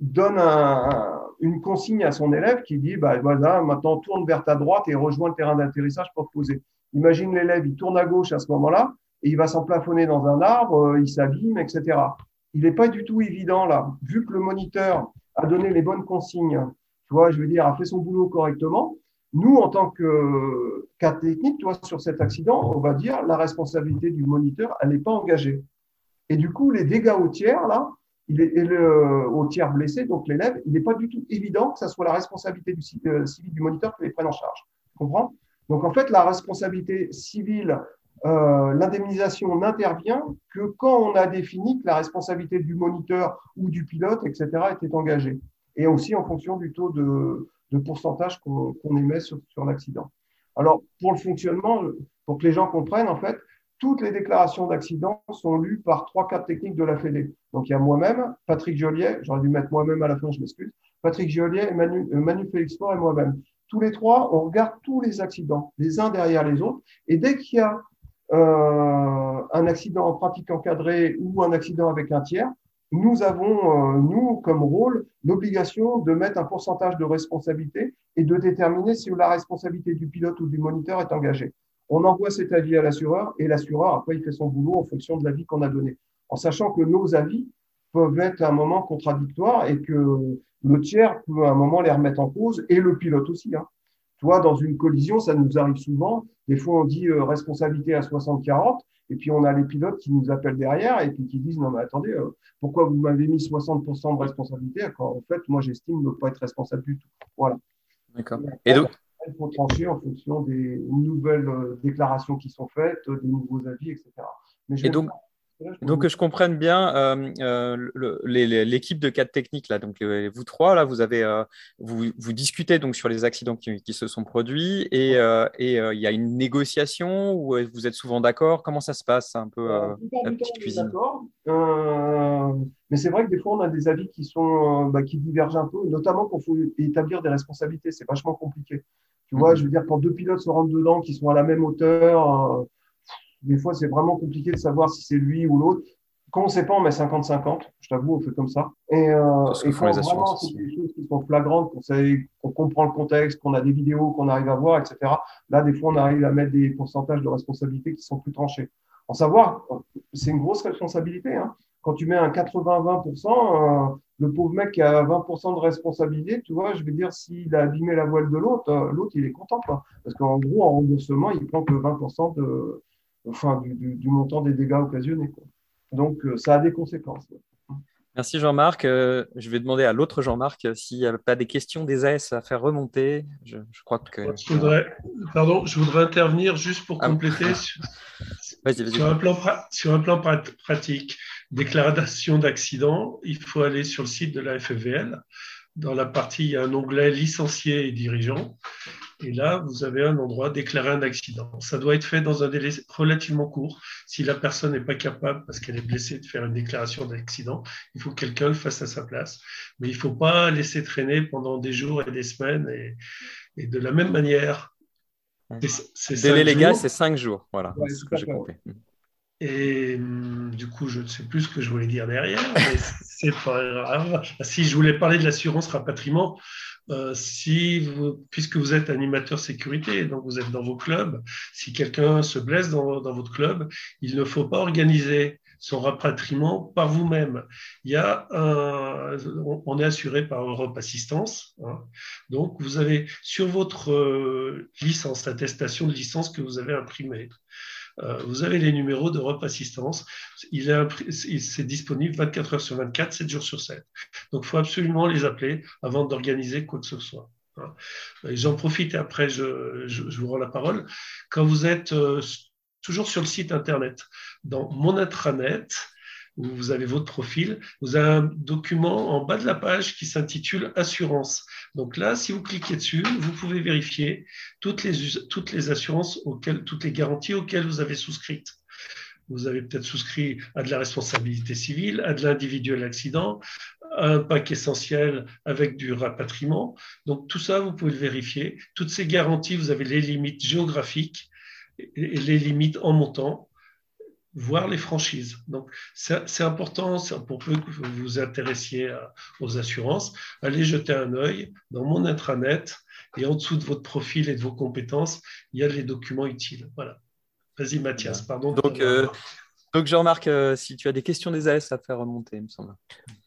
donne un, un, une consigne à son élève qui dit, bah, voilà, maintenant tourne vers ta droite et rejoins le terrain d'atterrissage pour te poser. Imagine l'élève, il tourne à gauche à ce moment-là et il va s'emplafonner dans un arbre, il s'abîme, et cetera. Il n'est pas du tout évident là, vu que le moniteur a donné les bonnes consignes, tu vois, je veux dire, a fait son boulot correctement. Nous, en tant que cas technique, toi, sur cet accident, on va dire la responsabilité du moniteur, elle n'est pas engagée. Et du coup, les dégâts au tiers, là, il est, et le, au tiers blessé, donc l'élève, il n'est pas du tout évident que ça soit la responsabilité du, euh, civile du moniteur qui les prenne en charge. Tu comprends ? Donc, en fait, la responsabilité civile, euh, l'indemnisation n'intervient que quand on a défini que la responsabilité du moniteur ou du pilote, et cetera, était engagée. Et aussi en fonction du taux de... de pourcentage qu'on, qu'on émet sur, sur l'accident. Alors, pour le fonctionnement, pour que les gens comprennent, en fait, toutes les déclarations d'accident sont lues par trois cadres techniques de la F E D. Donc, il y a moi-même, Patrick Geolier, j'aurais dû mettre moi-même à la fin, je m'excuse, Patrick Geolier, Manu, Manu Félix-Fort et moi-même. Tous les trois, on regarde tous les accidents, les uns derrière les autres, et dès qu'il y a euh, un accident en pratique encadrée ou un accident avec un tiers, nous avons, euh, nous, comme rôle, l'obligation de mettre un pourcentage de responsabilité et de déterminer si la responsabilité du pilote ou du moniteur est engagée. On envoie cet avis à l'assureur et l'assureur, après, il fait son boulot en fonction de l'avis qu'on a donné, en sachant que nos avis peuvent être à un moment contradictoires et que le tiers peut à un moment les remettre en cause et le pilote aussi. Hein. Tu vois, dans une collision, ça nous arrive souvent. Des fois, on dit euh, responsabilité à soixante quarante. Et puis, on a les pilotes qui nous appellent derrière et puis qui disent « Non, mais attendez, euh, pourquoi vous m'avez mis soixante pour cent de responsabilité quand en fait, moi, j'estime ne pas être responsable du tout. » Voilà. D'accord. Et, et donc, il faut trancher en fonction des nouvelles euh, déclarations qui sont faites, des nouveaux avis, et cetera. Mais et donc, là, je donc que je comprenne bien, euh, euh, le, les, les, l'équipe de cadre technique, là, donc, les, vous trois, là, vous, avez, euh, vous, vous discutez donc, sur les accidents qui, qui se sont produits et il euh, euh, y a une négociation où vous êtes souvent d'accord. Comment ça se passe? C'est un peu euh, la petite cuisine. Euh, mais c'est vrai que des fois, on a des avis qui, sont, bah, qui divergent un peu, notamment quand il faut établir des responsabilités. C'est vachement compliqué. Tu vois, mmh. je veux dire, quand deux pilotes se rentrent dedans, qui sont à la même hauteur… Euh, Des fois, c'est vraiment compliqué de savoir si c'est lui ou l'autre. Quand on ne sait pas, on met cinquante cinquante. Je t'avoue, on fait comme ça. Et, euh, et quand vraiment, c'est des choses qui sont flagrantes, qu'on, sait, qu'on comprend le contexte, qu'on a des vidéos, qu'on arrive à voir, et cetera. Là, des fois, on arrive à mettre des pourcentages de responsabilité qui sont plus tranchés. En savoir, c'est une grosse responsabilité. Hein. Quand tu mets un quatre-vingts vingt pour cent, euh, le pauvre mec qui a vingt pour cent de responsabilité, tu vois, je vais dire, s'il a abîmé la voile de l'autre, euh, l'autre, il est content. Quoi. Parce qu'en gros, en remboursement, il prend que vingt pour cent de… Enfin, du, du, du montant des dégâts occasionnés. Quoi. Donc, euh, ça a des conséquences. Ouais. Merci Jean-Marc. Euh, je vais demander à l'autre Jean-Marc euh, s'il n'y a pas des questions des A S à faire remonter. Je, je crois que… Je voudrais, pardon, je voudrais intervenir juste pour compléter ah. sur, vas-y, vas-y. Sur, un plan, sur un plan pratique. Déclaration d'accident, il faut aller sur le site de la F F V L. Dans la partie, il y a un onglet licenciés et dirigeants. Et là, vous avez un endroit déclarer un accident. Ça doit être fait dans un délai relativement court. Si la personne n'est pas capable, parce qu'elle est blessée, de faire une déclaration d'accident, il faut que quelqu'un le fasse à sa place. Mais il ne faut pas laisser traîner pendant des jours et des semaines. Et, et de la même manière, c'est délai légal, c'est cinq jours. Voilà, ouais, c'est ce que j'ai compris. Et du coup, je ne sais plus ce que je voulais dire derrière, mais c'est pas grave. Si je voulais parler de l'assurance rapatriement, euh, si vous, puisque vous êtes animateur sécurité, donc vous êtes dans vos clubs, si quelqu'un se blesse dans, dans votre club, il ne faut pas organiser son rapatriement par vous-même. Il y a un, on est assuré par Europe Assistance, hein. Donc vous avez sur votre licence, attestation de licence que vous avez imprimée. Vous avez les numéros d'Europe Assistance. Il est, c'est disponible vingt-quatre heures sur vingt-quatre, sept jours sur sept. Donc, il faut absolument les appeler avant d'organiser quoi que ce soit. Et j'en profite et après, je, je, je vous rends la parole. Quand vous êtes euh, toujours sur le site Internet, dans mon intranet, où vous avez votre profil, vous avez un document en bas de la page qui s'intitule « Assurance ». Donc là, si vous cliquez dessus, vous pouvez vérifier toutes les, toutes les assurances, auxquelles, toutes les garanties auxquelles vous avez souscrites. Vous avez peut-être souscrit à de la responsabilité civile, à de l'individuel accident, à un pack essentiel avec du rapatriement. Donc tout ça, vous pouvez le vérifier. Toutes ces garanties, vous avez les limites géographiques et les limites en montant. voir les franchises. Donc, c'est important, pour peu que vous vous intéressiez à, aux assurances, allez jeter un œil dans mon intranet, et en dessous de votre profil et de vos compétences, il y a les documents utiles. Voilà. Vas-y, Mathias, pardon. Donc, euh, donc Jean-Marc, euh, si tu as des questions des A S à faire remonter, il me semble.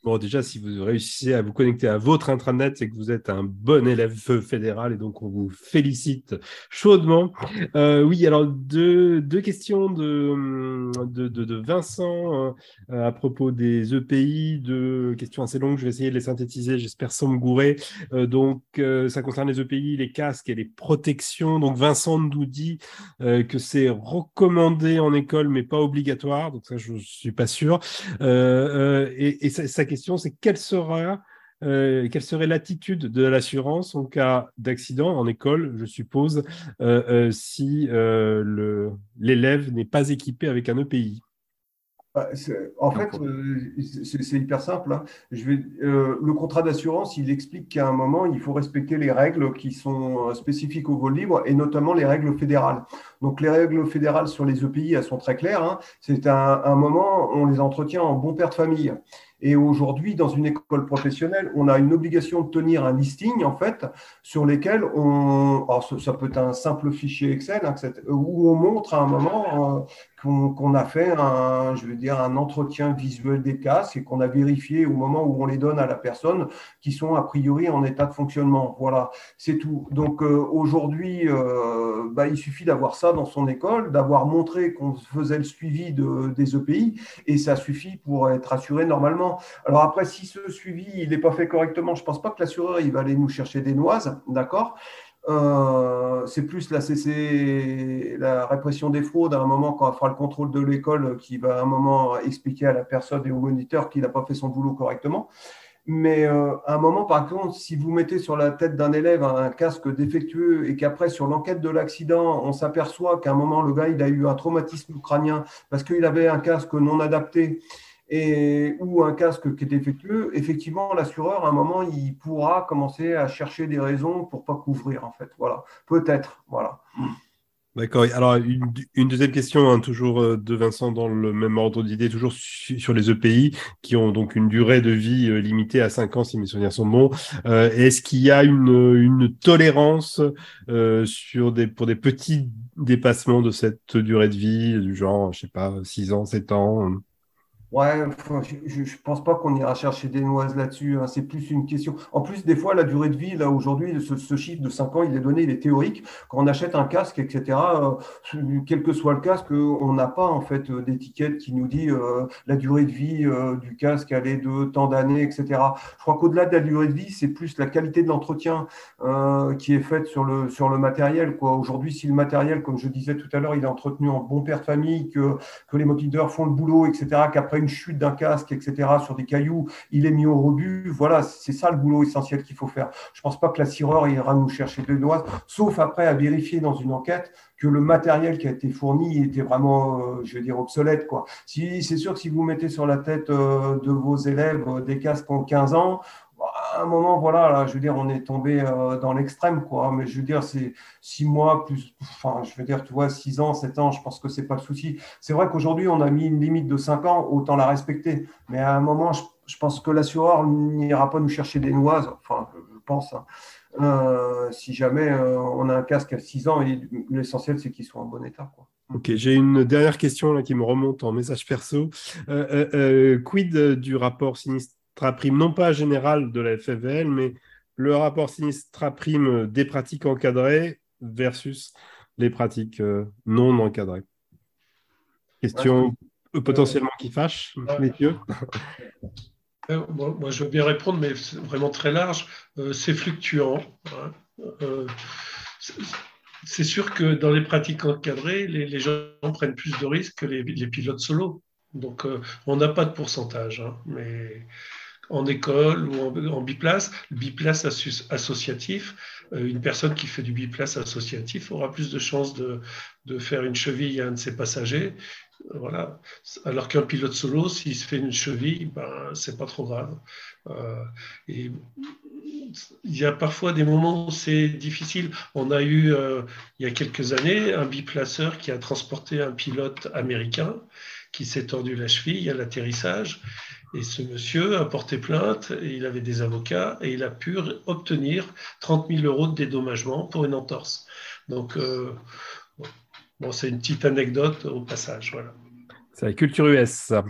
Bon, déjà, si vous réussissez à vous connecter à votre intranet, c'est que vous êtes un bon élève fédéral, et donc on vous félicite chaudement. Euh, oui, alors, deux, deux questions de, de, de, de Vincent euh, à propos des E P I, deux questions assez longues, je vais essayer de les synthétiser, j'espère sans me gourer. Euh, donc, euh, ça concerne les E P I, les casques et les protections. Donc, Vincent nous dit euh, que c'est recommandé en école, mais pas obligatoire, donc ça, je ne suis pas sûr. Euh, euh, et, et ça, ça question, c'est quelle sera, euh, quelle serait l'attitude de l'assurance en cas d'accident en école, je suppose, euh, euh, si euh, l'élève n'est pas équipé avec un E P I. En fait, c'est hyper simple. Je vais, euh, le contrat d'assurance, il explique qu'à un moment, il faut respecter les règles qui sont spécifiques au vol libre et notamment les règles fédérales. Donc, les règles fédérales sur les E P I, elles sont très claires. Hein. C'est un, un moment, on les entretient en bon père de famille. Et aujourd'hui, dans une école professionnelle, on a une obligation de tenir un listing, en fait, sur lesquels on… Alors, ça peut être un simple fichier Excel, hein, où on montre à un moment… Euh, qu'on a fait un, je veux dire, un entretien visuel des casques et qu'on a vérifié au moment où on les donne à la personne qui sont a priori en état de fonctionnement. Voilà, c'est tout. Donc euh, aujourd'hui, euh, bah, il suffit d'avoir ça dans son école, d'avoir montré qu'on faisait le suivi de, des E P I et ça suffit pour être assuré normalement. Alors après, si ce suivi il n'est pas fait correctement, je ne pense pas que l'assureur il va aller nous chercher des noises, d'accord ? Euh, c'est plus la C C, la répression des fraudes à un moment quand on fera le contrôle de l'école qui va à un moment expliquer à la personne et au moniteur qu'il n'a pas fait son boulot correctement. Mais euh, à un moment, par contre, si vous mettez sur la tête d'un élève un casque défectueux et qu'après, sur l'enquête de l'accident, on s'aperçoit qu'à un moment, le gars, il a eu un traumatisme crânien parce qu'il avait un casque non adapté. Et, ou un casque qui est défectueux, effectivement, l'assureur, à un moment, il pourra commencer à chercher des raisons pour ne pas couvrir, en fait. Voilà, peut-être, voilà. D'accord. Alors, une, une deuxième question, hein, toujours de Vincent, dans le même ordre d'idée, toujours su, sur les E P I, qui ont donc une durée de vie limitée à cinq ans, si mes souvenirs sont bons. Euh, est-ce qu'il y a une, une tolérance euh, sur des, pour des petits dépassements de cette durée de vie, du genre, je ne sais pas, six ans, sept ans hein. Ouais, je ne pense pas qu'on ira chercher des noises là-dessus, hein. C'est plus une question… En plus, des fois, la durée de vie, là, aujourd'hui, ce, ce chiffre de cinq ans, il est donné, il est théorique. Quand on achète un casque, et cetera, euh, quel que soit le casque, on n'a pas, en fait, d'étiquette qui nous dit euh, la durée de vie euh, du casque, elle est de tant d'années, et cetera. Je crois qu'au-delà de la durée de vie, c'est plus la qualité de l'entretien euh, qui est faite sur le, sur le matériel, quoi. Aujourd'hui, si le matériel, comme je disais tout à l'heure, il est entretenu en bon père de famille, que, que les moteurs font le boulot, et cetera, qu'après, une chute d'un casque, et cetera, sur des cailloux, il est mis au rebut. Voilà, c'est ça le boulot essentiel qu'il faut faire. Je ne pense pas que l'assureur ira nous chercher des noises, sauf après à vérifier dans une enquête que le matériel qui a été fourni était vraiment, euh, je veux dire, obsolète, quoi. Si, c'est sûr que si vous mettez sur la tête euh, de vos élèves euh, des casques en quinze ans, à un moment, voilà, là, je veux dire, on est tombé euh, dans l'extrême, quoi. Mais je veux dire, c'est six mois plus, enfin, je veux dire, tu vois, six ans, sept ans, je pense que c'est pas le souci. C'est vrai qu'aujourd'hui, on a mis une limite de cinq ans, autant la respecter. Mais à un moment, je, je pense que l'assureur n'ira pas nous chercher des noises, enfin, je pense, hein. Euh, si jamais euh, on a un casque à six ans, l'essentiel, c'est qu'il soit en bon état, quoi. Ok, j'ai une dernière question là qui me remonte en message perso. Euh, euh, quid du rapport sinistre Sinistra-prime, non pas général de la F F V L, mais le rapport Sinistra-prime des pratiques encadrées versus les pratiques non encadrées. Question ouais, potentiellement euh, qui fâche, euh, messieurs. Euh, bon, moi, je veux bien répondre, mais c'est vraiment très large. Euh, c'est fluctuant. Hein. Euh, c'est sûr que dans les pratiques encadrées, les, les gens prennent plus de risques que les, les pilotes solos. Donc, euh, on n'a pas de pourcentage, hein, mais en école ou en, en biplace, le biplace associatif, euh, une personne qui fait du biplace associatif aura plus de chances de, de faire une cheville à un de ses passagers, voilà. Alors qu'un pilote solo, s'il se fait une cheville, ben, c'est pas trop grave. Euh, et il y a parfois des moments où c'est difficile. On a eu, euh, il y a quelques années, un biplaceur qui a transporté un pilote américain qui s'est tordu la cheville à l'atterrissage. Et ce monsieur a porté plainte, et il avait des avocats, et il a pu obtenir trente mille euros de dédommagement pour une entorse. Donc, euh, bon, c'est une petite anecdote au passage. Voilà. C'est la culture U S, ça.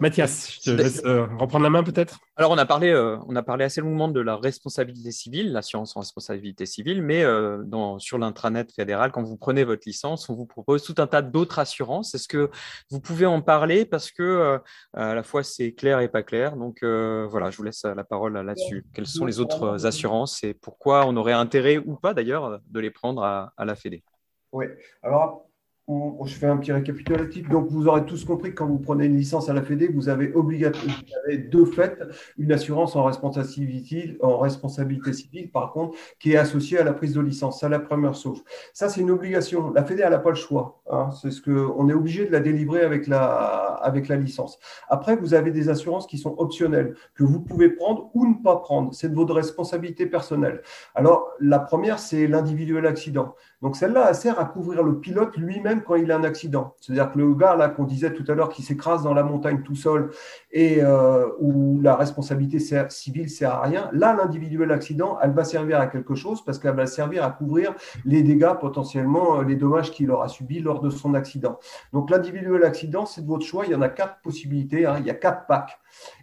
Mathias, je te laisse euh, reprendre la main peut-être. Alors, on a parlé, euh, on a parlé assez longuement de la responsabilité civile, l'assurance en responsabilité civile, mais euh, dans, sur l'intranet fédéral, quand vous prenez votre licence, on vous propose tout un tas d'autres assurances. Est-ce que vous pouvez en parler parce que euh, à la fois c'est clair et pas clair. Donc euh, voilà, je vous laisse la parole là-dessus. Quelles sont les autres assurances et pourquoi on aurait intérêt ou pas d'ailleurs de les prendre à, à la Fédé? Oui. Alors. On, on, je fais un petit récapitulatif. Donc, vous aurez tous compris que quand vous prenez une licence à la Fédé, vous avez obligatoirement, vous avez de fait une assurance en responsabilité, en responsabilité civile, par contre, qui est associée à la prise de licence, à la première source. Ça, c'est une obligation. La Fédé, elle n'a pas le choix. Hein. C'est ce que, on est obligé de la délivrer avec la, avec la licence. Après, vous avez des assurances qui sont optionnelles, que vous pouvez prendre ou ne pas prendre. C'est de votre responsabilité personnelle. Alors, la première, c'est l'individuel accident. Donc, celle-là, elle sert à couvrir le pilote lui-même quand il a un accident. C'est-à-dire que le gars, là, qu'on disait tout à l'heure, qui s'écrase dans la montagne tout seul et euh, où la responsabilité civile ne sert à rien, là, l'individuel accident, elle va servir à quelque chose parce qu'elle va servir à couvrir les dégâts, potentiellement, les dommages qu'il aura subis lors de son accident. Donc, l'individuel accident, c'est de votre choix. Il y en a quatre possibilités. Hein. Il y a quatre packs.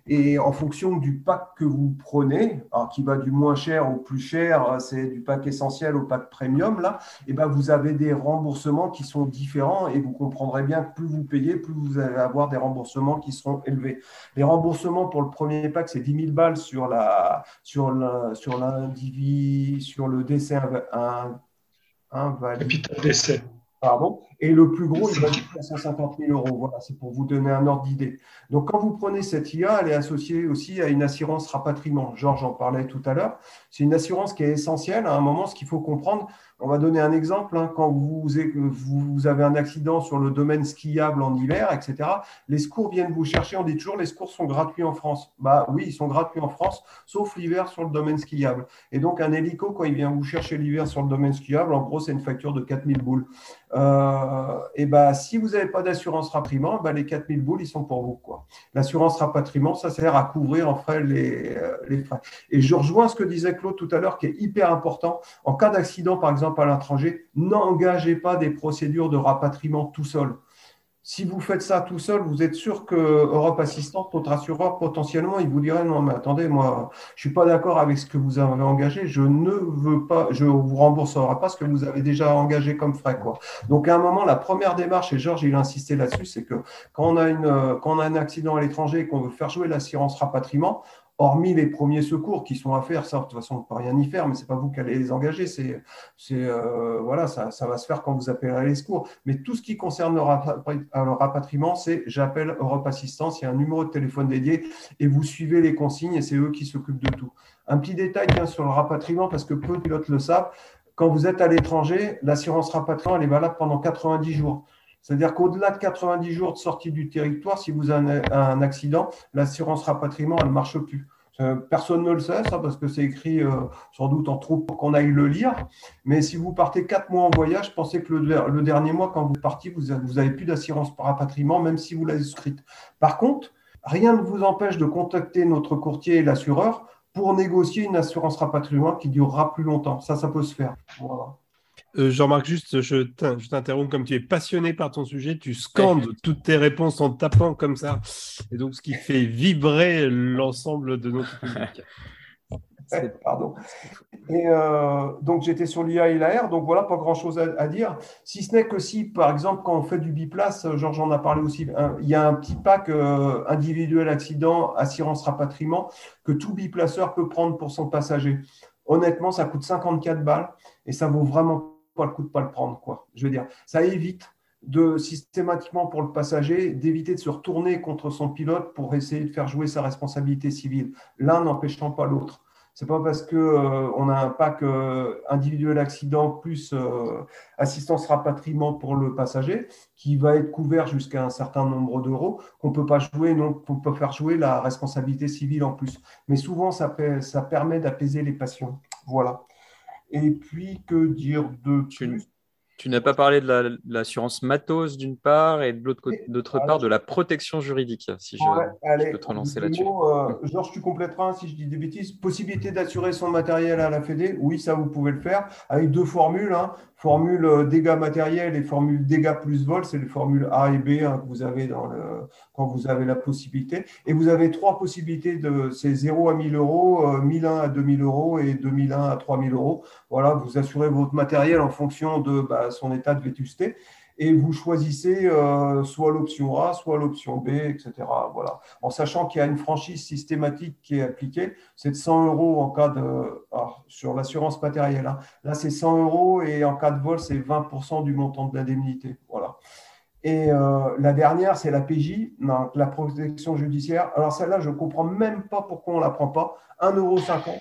Et en fonction du pack que vous prenez, alors qui va du moins cher au plus cher, c'est du pack essentiel au pack premium, là, et ben vous avez des remboursements qui sont différents et vous comprendrez bien que plus vous payez, plus vous allez avoir des remboursements qui seront élevés. Les remboursements pour le premier pack, c'est dix mille balles sur, la, sur, la, sur, l'individu, sur le décès invalide. Capital décès. Pardon. Et le plus gros, il va être à cent cinquante mille euros. Voilà, c'est pour vous donner un ordre d'idée. Donc, quand vous prenez cette I A, elle est associée aussi à une assurance rapatriement. Georges en parlait tout à l'heure. C'est une assurance qui est essentielle. À un moment, ce qu'il faut comprendre, on va donner un exemple. Hein, quand vous, vous avez un accident sur le domaine skiable en hiver, et cetera, les secours viennent vous chercher. On dit toujours, les secours sont gratuits en France. Bah oui, ils sont gratuits en France, sauf l'hiver sur le domaine skiable. Et donc, un hélico, quand il vient vous chercher l'hiver sur le domaine skiable, en gros, c'est une facture de quatre mille boules. Euh, et bah, si vous n'avez pas d'assurance rapatriement, bah, les quatre mille boules, ils sont pour vous, quoi. L'assurance rapatriement, ça sert à couvrir en fait, les, euh, les frais. Et je rejoins ce que disait Claude tout à l'heure, qui est hyper important. En cas d'accident, par exemple, à l'étranger, n'engagez pas des procédures de rapatriement tout seul. Si vous faites ça tout seul, vous êtes sûr que Europe Assistance, votre assureur, potentiellement, il vous dirait non, mais attendez, moi, je suis pas d'accord avec ce que vous avez engagé. Je ne veux pas, je vous rembourserai pas ce que vous avez déjà engagé comme frais, quoi. Donc, à un moment, la première démarche, et Georges, il a insisté là-dessus, c'est que quand on a une, quand on a un accident à l'étranger et qu'on veut faire jouer l'assurance rapatriement, hormis les premiers secours qui sont à faire, ça, de toute façon, on ne peut rien y faire, mais ce n'est pas vous qui allez les engager. C'est, c'est, euh, voilà, ça, ça va se faire quand vous appellerez les secours. Mais tout ce qui concerne le, rap- le rapatriement, c'est j'appelle Europe Assistance, il y a un numéro de téléphone dédié et vous suivez les consignes et c'est eux qui s'occupent de tout. Un petit détail hein, sur le rapatriement, parce que peu de pilotes le savent, quand vous êtes à l'étranger, l'assurance rapatriement, elle est valable pendant quatre-vingt-dix jours. C'est-à-dire qu'au-delà de quatre-vingt-dix jours de sortie du territoire, si vous avez un accident, l'assurance rapatriement, elle ne marche plus. Personne ne le sait, ça, parce que c'est écrit euh, sans doute en trop pour qu'on aille le lire. Mais si vous partez quatre mois en voyage, pensez que le, le dernier mois, quand vous partez, vous n'avez plus d'assurance rapatriement, même si vous l'avez souscrite. Par contre, rien ne vous empêche de contacter notre courtier et l'assureur pour négocier une assurance rapatriement qui durera plus longtemps. Ça, ça peut se faire. Voilà. Euh, Jean-Marc, juste, je t'interromps, comme tu es passionné par ton sujet, tu scandes toutes tes réponses en tapant comme ça, et donc ce qui fait vibrer l'ensemble de notre public. Pardon. Et euh, donc, j'étais sur l'I A et l'A R, donc voilà, pas grand-chose à, à dire, si ce n'est que si, par exemple, quand on fait du biplace, Georges en a parlé aussi, hein, il y a un petit pack euh, individuel accident, assurance rapatriement, que tout biplaceur peut prendre pour son passager. Honnêtement, ça coûte cinquante-quatre balles et ça vaut vraiment pas le coup de ne pas le prendre, quoi. Je veux dire, ça évite de systématiquement pour le passager d'éviter de se retourner contre son pilote pour essayer de faire jouer sa responsabilité civile, l'un n'empêchant pas l'autre. Ce n'est pas parce qu'on euh, a un pack euh, individuel accident plus euh, assistance rapatriement pour le passager qui va être couvert jusqu'à un certain nombre d'euros qu'on ne peut pas jouer, donc on peut faire jouer la responsabilité civile en plus. Mais souvent, ça, fait, ça permet d'apaiser les passions. Voilà. Et puis, que dire de plus? Tu n'as pas parlé de la, l'assurance matos d'une part et de l'autre côté, d'autre part de la protection juridique, si je, ouais, allez, je peux te relancer là-dessus. Euh, Georges, tu compléteras si je dis des bêtises. Possibilité d'assurer son matériel à la F E D, oui, ça vous pouvez le faire, avec deux formules, hein, formule dégâts matériels et formule dégâts plus vol, c'est les formules A et B hein, que vous avez dans le, quand vous avez la possibilité. Et vous avez trois possibilités, de, c'est zéro à mille euros, euh, mille un à deux mille euros et deux mille un à trois mille euros. Voilà, vous assurez votre matériel en fonction de… Bah, son état de vétusté, et vous choisissez euh, soit l'option A, soit l'option B, et cetera. Voilà. En sachant qu'il y a une franchise systématique qui est appliquée, c'est de cent euros en cas de… Alors, sur l'assurance matérielle, hein. Là, c'est cent euros et en cas de vol, c'est vingt pour cent du montant de l'indemnité. Voilà. Et euh, la dernière, c'est la P J, non, la protection judiciaire. Alors, celle-là, je ne comprends même pas pourquoi on ne la prend pas. un euro cinquante.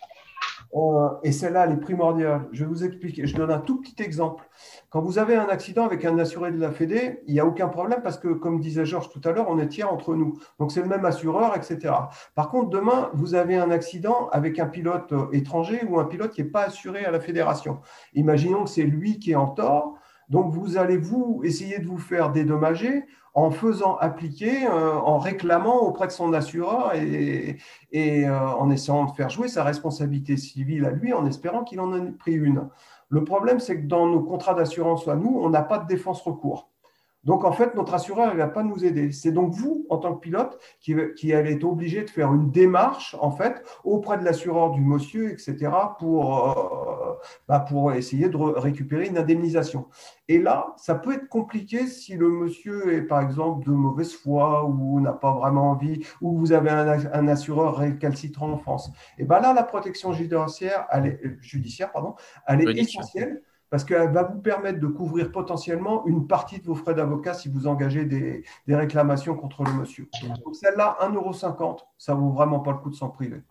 Euh, et celle-là, elle est primordiale. Je vais vous expliquer. Je donne un tout petit exemple. Quand vous avez un accident avec un assuré de la F E D, il n'y a aucun problème parce que, comme disait Georges tout à l'heure, on est tiers entre nous. Donc, c'est le même assureur, et cetera. Par contre, demain, vous avez un accident avec un pilote étranger ou un pilote qui n'est pas assuré à la fédération. Imaginons que c'est lui qui est en tort. Donc, vous allez vous essayer de vous faire dédommager en faisant appliquer, euh, en réclamant auprès de son assureur et, et euh, en essayant de faire jouer sa responsabilité civile à lui en espérant qu'il en ait pris une. Le problème, c'est que dans nos contrats d'assurance à nous, on n'a pas de défense recours. Donc, en fait, notre assureur ne va pas nous aider. C'est donc vous, en tant que pilote, qui, qui allez être obligé de faire une démarche, en fait, auprès de l'assureur du monsieur, et cetera, pour, euh, bah, pour essayer de récupérer une indemnisation. Et là, ça peut être compliqué si le monsieur est, par exemple, de mauvaise foi ou n'a pas vraiment envie, ou vous avez un, un assureur récalcitrant en France. Et bien là, la protection judiciaire, elle est, judiciaire, pardon, elle est essentielle. Parce qu'elle va vous permettre de couvrir potentiellement une partie de vos frais d'avocat si vous engagez des, des réclamations contre le monsieur. Donc celle-là, un euro cinquante, ça ne vaut vraiment pas le coup de s'en priver.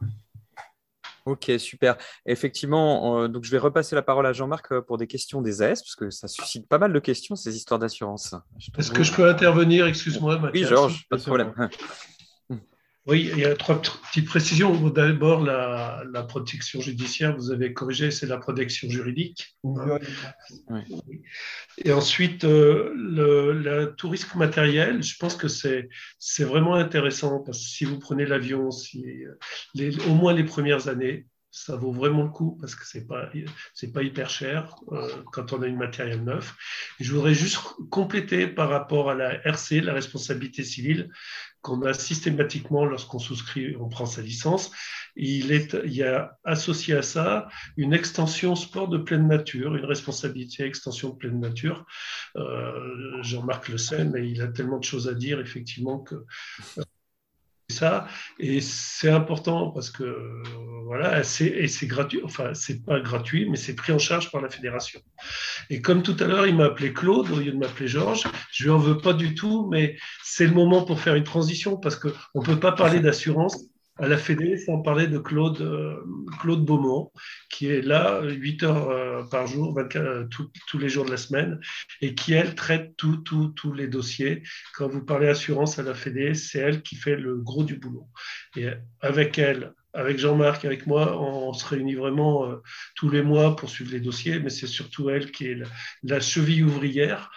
Ok, super. Effectivement, euh, donc je vais repasser la parole à Jean-Marc pour des questions des A S, parce que ça suscite pas mal de questions, ces histoires d'assurance. Est-ce que je peux intervenir? Excuse-moi, Mathias. Oui, Georges, pas de problème. Oui, il y a trois petites précisions. D'abord, la, la protection judiciaire, vous avez corrigé, c'est la protection juridique. Oui. Et ensuite, le, le tout risque matériel, je pense que c'est, c'est vraiment intéressant parce que si vous prenez l'avion, si les, au moins les premières années, ça vaut vraiment le coup parce que c'est pas, c'est pas hyper cher euh, quand on a une matériel neuf. Et je voudrais juste compléter par rapport à la R C, la responsabilité civile, qu'on a systématiquement lorsqu'on souscrit, on prend sa licence. Il, est, il y a associé à ça une extension sport de pleine nature, une responsabilité extension de pleine nature. Euh, Jean-Marc le sait, mais il a tellement de choses à dire effectivement que... ça et c'est important parce que euh, voilà c'est, et c'est gratuit, enfin c'est pas gratuit mais c'est pris en charge par la fédération. Et comme tout à l'heure il m'a appelé Claude au lieu de m'appeler Georges, je lui en veux pas du tout, mais c'est le moment pour faire une transition parce que on peut pas parler d'assurance à la Fédé sans parler de Claude, euh, Claude Beaumont, qui est là huit heures euh, par jour, vingt-quatre, tout, tous les jours de la semaine, et qui, elle, traite tous tout, tout les dossiers. Quand vous parlez assurance à la Fédé, c'est elle qui fait le gros du boulot. Et avec elle, avec Jean-Marc, avec moi, on se réunit vraiment euh, tous les mois pour suivre les dossiers, mais c'est surtout elle qui est la, la cheville ouvrière.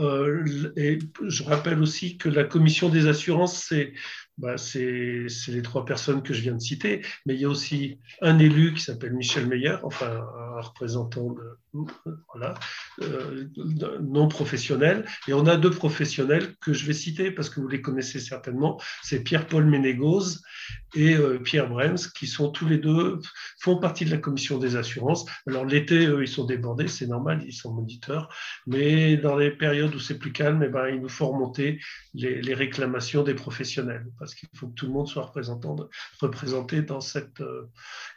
Euh, et je rappelle aussi que la commission des assurances, c'est... Bah, c'est, c'est les trois personnes que je viens de citer, mais il y a aussi un élu qui s'appelle Michel Meyer, enfin un représentant de, voilà, euh, non professionnel, et on a deux professionnels que je vais citer parce que vous les connaissez certainement, c'est Pierre-Paul Menegoz et euh, Pierre Brems, qui sont tous les deux, font partie de la commission des assurances. Alors l'été, eux, ils sont débordés, c'est normal, ils sont moniteurs, mais dans les périodes où c'est plus calme, eh ben, ils nous font remonter les, les réclamations des professionnels, parce qu'il faut que tout le monde soit représenté dans cette euh,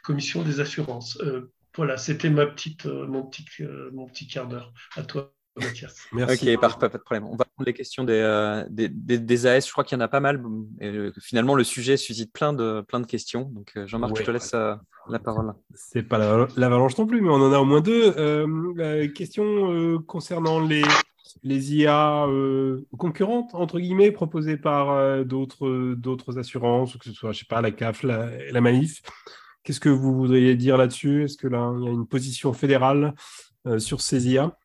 commission des assurances. Euh, voilà, c'était ma petite, euh, mon, petit, euh, mon petit quart d'heure. À toi, Mathias. Merci. Ok, pas, pas de problème. On va prendre les questions des, euh, des, des, des A S. Je crois qu'il y en a pas mal. Et, euh, finalement, le sujet suscite plein de, plein de questions. Donc, euh, Jean-Marc, ouais, je te laisse euh, la parole. C'est pas l'avalanche non plus, mais on en a au moins deux. Euh, euh, question euh, concernant les, les I A euh, concurrentes, entre guillemets, proposées par euh, d'autres, euh, d'autres assurances, que ce soit, je sais pas, la C A F, la, la MAIF. Qu'est-ce que vous voudriez dire là-dessus? Est-ce que là, il y a une position fédérale euh, sur ces I A?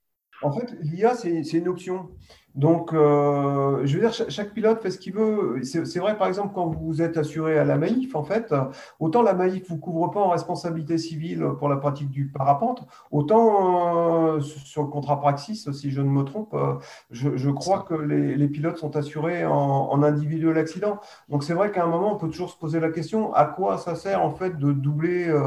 En fait, l'I A, c'est, c'est une option. Donc, euh, je veux dire, chaque, chaque pilote fait ce qu'il veut. C'est, c'est vrai, par exemple, quand vous êtes assuré à la MAIF, en fait, autant la MAIF ne vous couvre pas en responsabilité civile pour la pratique du parapente, autant euh, sur le contrat Praxis, si je ne me trompe, euh, je, je crois que les, les pilotes sont assurés en, en individuel accident. Donc, c'est vrai qu'à un moment, on peut toujours se poser la question, à quoi ça sert, en fait, de doubler, euh,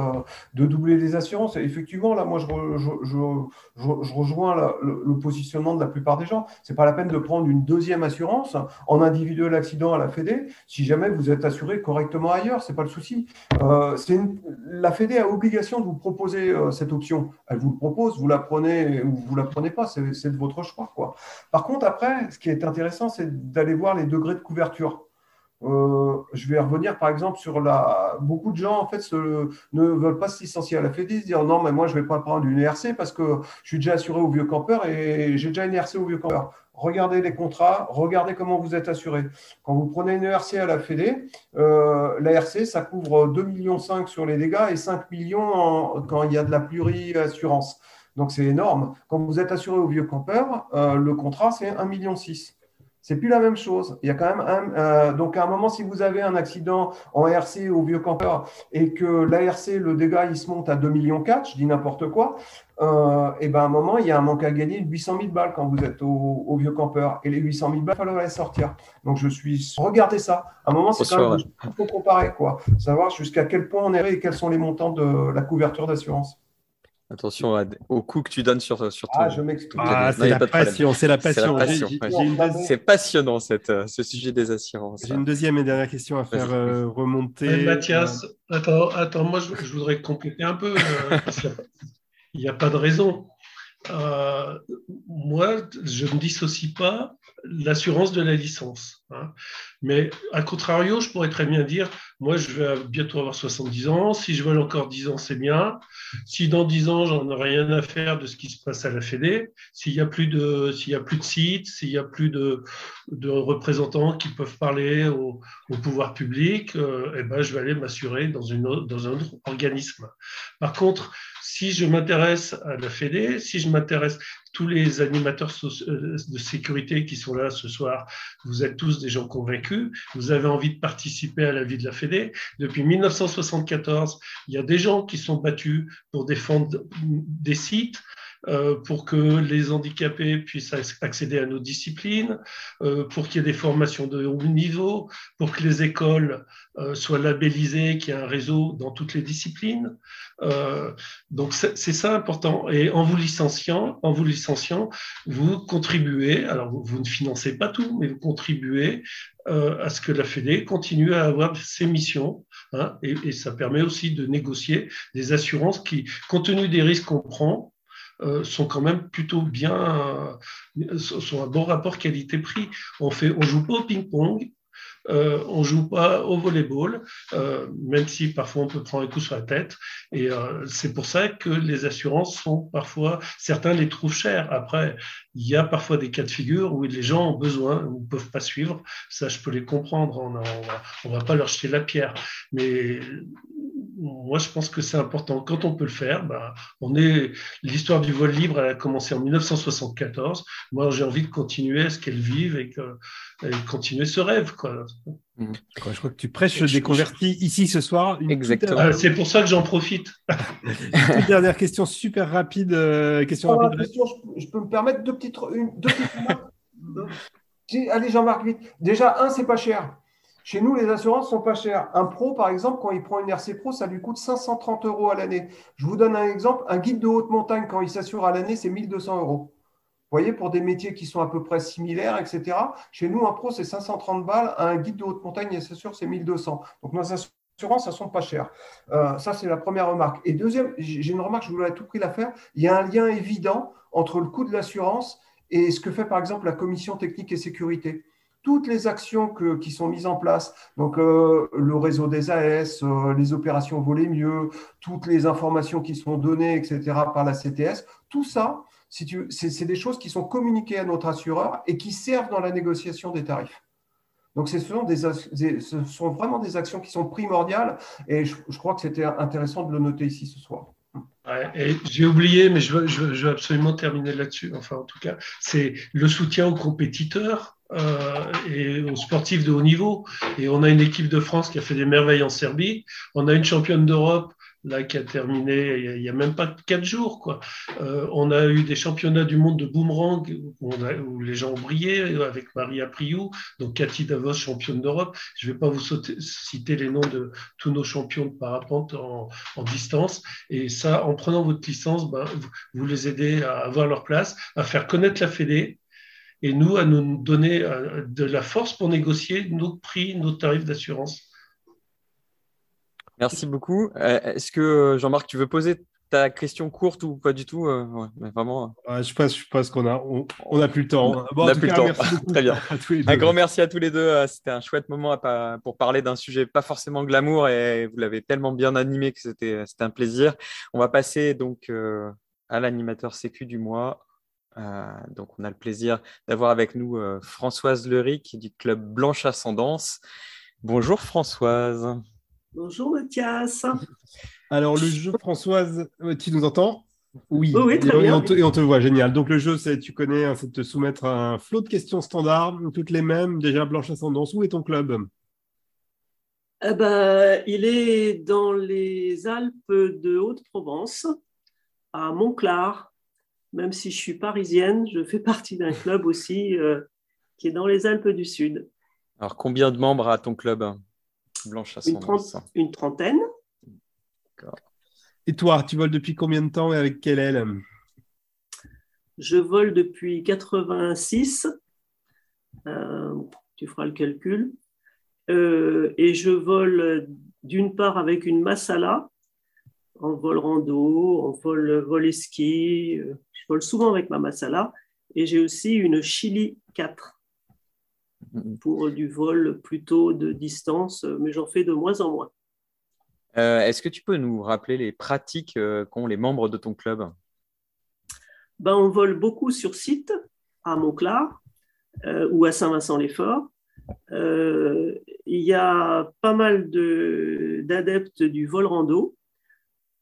de doubler les assurances? Et effectivement, là, moi, je, re, je, je, je, je rejoins la, le, le positionnement de la plupart des gens. C'est pas la de prendre une deuxième assurance en individuel accident à la F E D E si jamais vous êtes assuré correctement ailleurs, c'est pas le souci. Euh, c'est une, la F E D E a obligation de vous proposer euh, cette option. Elle vous le propose, vous la prenez ou vous la prenez pas, c'est, c'est de votre choix, quoi. Par contre, après, ce qui est intéressant, c'est d'aller voir les degrés de couverture. Euh, je vais revenir par exemple sur la. Beaucoup de gens en fait se... ne veulent pas se licencier à la F E D I, se dire non, mais moi je ne vais pas prendre une E R C parce que je suis déjà assuré au vieux campeur et j'ai déjà une E R C au vieux campeur. Regardez les contrats, regardez comment vous êtes assuré. Quand vous prenez une E R C à la F E D E, euh, la E R C ça couvre deux virgule cinq millions sur les dégâts et cinq millions en... quand il y a de la pluri-assurance. Donc c'est énorme. Quand vous êtes assuré au vieux campeur, euh, le contrat c'est un virgule six million. C'est plus la même chose. Il y a quand même un, euh, donc à un moment, si vous avez un accident en R C au vieux campeur et que l'A R C, le dégât, il se monte à deux virgule quatre millions, je dis n'importe quoi, euh, et ben à un moment, il y a un manque à gagner de huit cent mille balles quand vous êtes au, au vieux campeur. Et les huit cent mille balles, il fallait les sortir. Donc je suis. Regardez ça. À un moment, c'est quand même. Il faut comparer, quoi. Savoir jusqu'à quel point on est et quels sont les montants de la couverture d'assurance. Attention à, au coup que tu donnes sur, sur ton... Ah, je m'explique. Ah, c'est, non, la passion, c'est la passion, c'est la passion. J'ai, j'ai, j'ai une... C'est passionnant, cette, ce sujet des assurances. J'ai une deuxième et dernière question à faire euh, remonter. Hey, Mathias, euh... attends, attends, moi, je, je voudrais compléter un peu. Euh, parce que, il n'y a pas de raison. Euh, moi, je ne dissocie pas l'assurance de la licence. Hein. Mais à contrario, je pourrais très bien dire, moi, je vais bientôt avoir soixante-dix ans. Si je vole encore dix ans, c'est bien. Si dans dix ans, j'en ai rien à faire de ce qui se passe à la F E D E, s'il n'y a plus de, s'il y a plus de sites, s'il n'y a plus de, de représentants qui peuvent parler au, au pouvoir public, euh, eh ben, je vais aller m'assurer dans une autre, dans un autre organisme. Par contre, si je m'intéresse à la F E D E, si je m'intéresse, tous les animateurs de sécurité qui sont là ce soir, vous êtes tous des gens convaincus, vous avez envie de participer à la vie de la F E D E. Depuis dix-neuf cent soixante-quatorze, il y a des gens qui sont battus pour défendre des sites, Euh, pour que les handicapés puissent accéder à nos disciplines, euh, pour qu'il y ait des formations de haut niveau, pour que les écoles euh, soient labellisées, qu'il y ait un réseau dans toutes les disciplines. Euh, donc c'est, c'est ça important. Et en vous licenciant, en vous licenciant, vous contribuez. Alors vous, vous ne financez pas tout, mais vous contribuez euh, à ce que la F E D E continue à avoir ses missions. Hein, et, et ça permet aussi de négocier des assurances qui, compte tenu des risques qu'on prend, Euh, sont quand même plutôt bien, euh, sont un bon rapport qualité-prix. On fait, on joue pas au ping-pong, euh, on joue pas au volleyball, euh, même si parfois on peut prendre un coup sur la tête. Et euh, c'est pour ça que les assurances sont parfois, certains les trouvent chères. Après, il y a parfois des cas de figure où les gens ont besoin ou ne peuvent pas suivre. Ça, je peux les comprendre. On, a, on, va, on va pas leur jeter la pierre, mais moi, je pense que c'est important. Quand on peut le faire, bah, on est... l'histoire du vol libre elle a commencé en dix-neuf cent soixante-quatorze. Moi, j'ai envie de continuer à ce qu'elle vive et, que... et continuer ce rêve, quoi. Mmh. Je crois que tu prêches des convertis je... ici ce soir. Exactement. Euh, c'est pour ça que j'en profite. Une dernière question super rapide. Euh, question oh, rapide. Question, je, je peux me permettre deux petites une, deux petites. Allez, Jean-Marc, vite. Déjà, un, c'est pas cher. Chez nous, les assurances sont pas chères. Un pro, par exemple, quand il prend une R C Pro, ça lui coûte cinq cent trente euros à l'année. Je vous donne un exemple. Un guide de haute montagne, quand il s'assure à l'année, c'est mille deux cents euros. Vous voyez, pour des métiers qui sont à peu près similaires, et cetera. Chez nous, un pro, c'est cinq cent trente balles. Un guide de haute montagne, il s'assure, c'est mille deux cents. Donc, nos assurances, ça ne sont pas chères. Euh, ça, c'est la première remarque. Et deuxième, j'ai une remarque, je voulais à tout prix la faire. Il y a un lien évident entre le coût de l'assurance et ce que fait par exemple la commission technique et sécurité. Toutes les actions que, qui sont mises en place, donc euh, le réseau des A S, euh, les opérations Voler Mieux, toutes les informations qui sont données, et cetera par la C T S, tout ça, si tu, c'est, c'est des choses qui sont communiquées à notre assureur et qui servent dans la négociation des tarifs. Donc, ce sont, des, ce sont vraiment des actions qui sont primordiales et je, je crois que c'était intéressant de le noter ici ce soir. Ouais, et j'ai oublié, mais je veux, je, veux, je veux absolument terminer là-dessus, enfin en tout cas, c'est le soutien aux compétiteurs euh, et aux sportifs de haut niveau. Et on a une équipe de France qui a fait des merveilles en Serbie, on a une championne d'Europe là, qui a terminé il n'y a même pas quatre jours, quoi. Euh, on a eu des championnats du monde de boomerang où, on a, où les gens ont brillé avec Maria Priou, donc Cathy Davos, championne d'Europe. Je ne vais pas vous sauter, citer les noms de tous nos champions de parapente en, en distance. Et ça, en prenant votre licence, ben, vous, vous les aidez à avoir leur place, à faire connaître la Fédé et nous, à nous donner de la force pour négocier nos prix, nos tarifs d'assurance. Merci beaucoup. Est-ce que, Jean-Marc, tu veux poser ta question courte ou pas du tout? Ouais, mais vraiment. Ouais, je pense, je pense qu'on a, on, on a plus le temps. Bon, on n'a plus cas, le temps. Très bien. Un grand merci à tous les deux. C'était un chouette moment à, pour parler d'un sujet pas forcément glamour et vous l'avez tellement bien animé que c'était, c'était un plaisir. On va passer donc euh, à l'animateur Sécu du mois. Euh, donc, on a le plaisir d'avoir avec nous euh, Françoise Leric du club Blanche Ascendance. Bonjour Françoise. Bonjour Mathias. Alors le jeu, Françoise, tu nous entends ? Oui, oh oui, très et, bien. On te, et on te voit, génial. Donc le jeu, c'est, tu connais, hein, c'est de te soumettre à un flot de questions standards, toutes les mêmes. Déjà, Blanche Ascendance, où est ton club ? eh ben, Il est dans les Alpes de Haute-Provence, à Montclar. Même si je suis parisienne, je fais partie d'un club aussi euh, qui est dans les Alpes du Sud. Alors combien de membres a ton club ? Blanche Ascendance. Une, une trentaine. D'accord. Et toi, tu voles depuis combien de temps et avec quelle aile ? Je vole depuis quatre-vingt-six. Euh, tu feras le calcul. Euh, et je vole d'une part avec une Masala, en vol rando, en vol, vol et ski. Je vole souvent avec ma Masala. Et j'ai aussi une Chili quatre. Pour du vol plutôt de distance, mais j'en fais de moins en moins. Euh, est-ce que tu peux nous rappeler les pratiques euh, qu'ont les membres de ton club ? Ben, on vole beaucoup sur site, à Montclar euh, ou à Saint-Vincent-les-Forts. Euh, il y a pas mal de, d'adeptes du vol rando.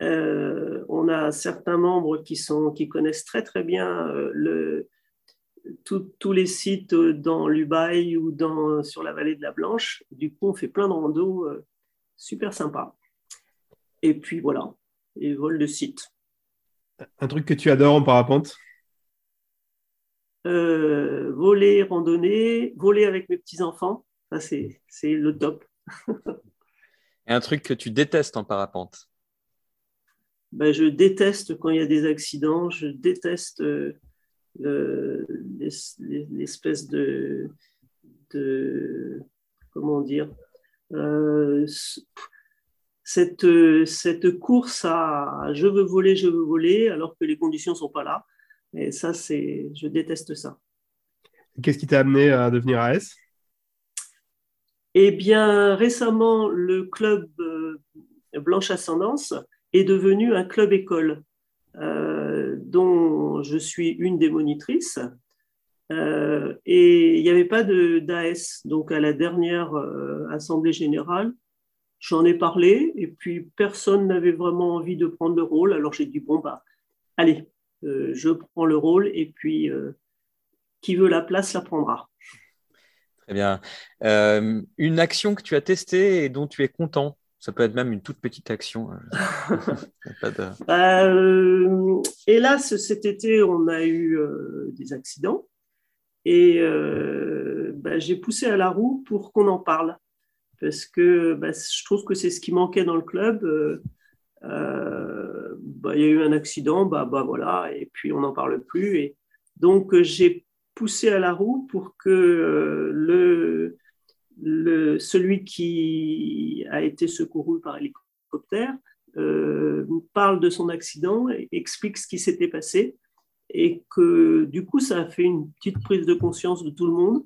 Euh, on a certains membres qui, sont, qui connaissent très très bien euh, le... Tout, tous les sites dans l'Ubaye ou dans, sur la vallée de la Blanche. Du coup, on fait plein de randos euh, super sympa. Et puis voilà, et vol de site. Un truc que tu adores en parapente ? euh, Voler, randonner, voler avec mes petits-enfants. Ça, c'est, c'est le top. Et un truc que tu détestes en parapente ? Ben, je déteste quand il y a des accidents. Je déteste... Euh, Euh, l'espèce de, de comment dire euh, cette, cette course à je veux voler, je veux voler alors que les conditions ne sont pas là, et ça c'est, je déteste ça. Qu'est-ce qui t'a amené à devenir A S ? Eh bien récemment le club euh, Blanche Ascendance est devenu un club école Euh, dont je suis une des monitrices euh, et il n'y avait pas de, d'A S, donc à la dernière euh, assemblée générale j'en ai parlé et puis personne n'avait vraiment envie de prendre le rôle, alors j'ai dit bon bah allez, euh, je prends le rôle et puis euh, qui veut la place la prendra. Très bien. Euh, une action que tu as testée et dont tu es content? Ça peut être même une toute petite action. Pas de... euh, hélas, cet été, on a eu euh, des accidents et euh, bah, j'ai poussé à la roue pour qu'on en parle parce que bah, je trouve que c'est ce qui manquait dans le club. Euh, euh, bah, il y a eu un accident, bah, bah, voilà, et puis on n'en parle plus. Et donc, j'ai poussé à la roue pour que euh, le... Le, celui qui a été secouru par hélicoptère euh, parle de son accident et explique ce qui s'était passé et que du coup, ça a fait une petite prise de conscience de tout le monde.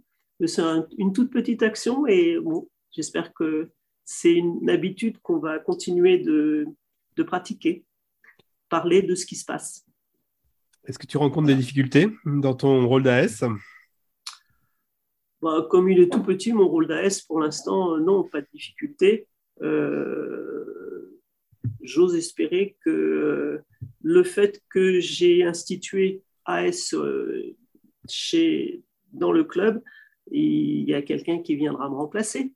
C'est un, une toute petite action et bon, j'espère que c'est une habitude qu'on va continuer de, de pratiquer, parler de ce qui se passe. Est-ce que tu rencontres des difficultés dans ton rôle d'A S ? Bah, comme il est tout petit, mon rôle d'A S, pour l'instant, non, pas de difficulté. Euh, j'ose espérer que le fait que j'ai institué A S chez, dans le club, il y a quelqu'un qui viendra me remplacer.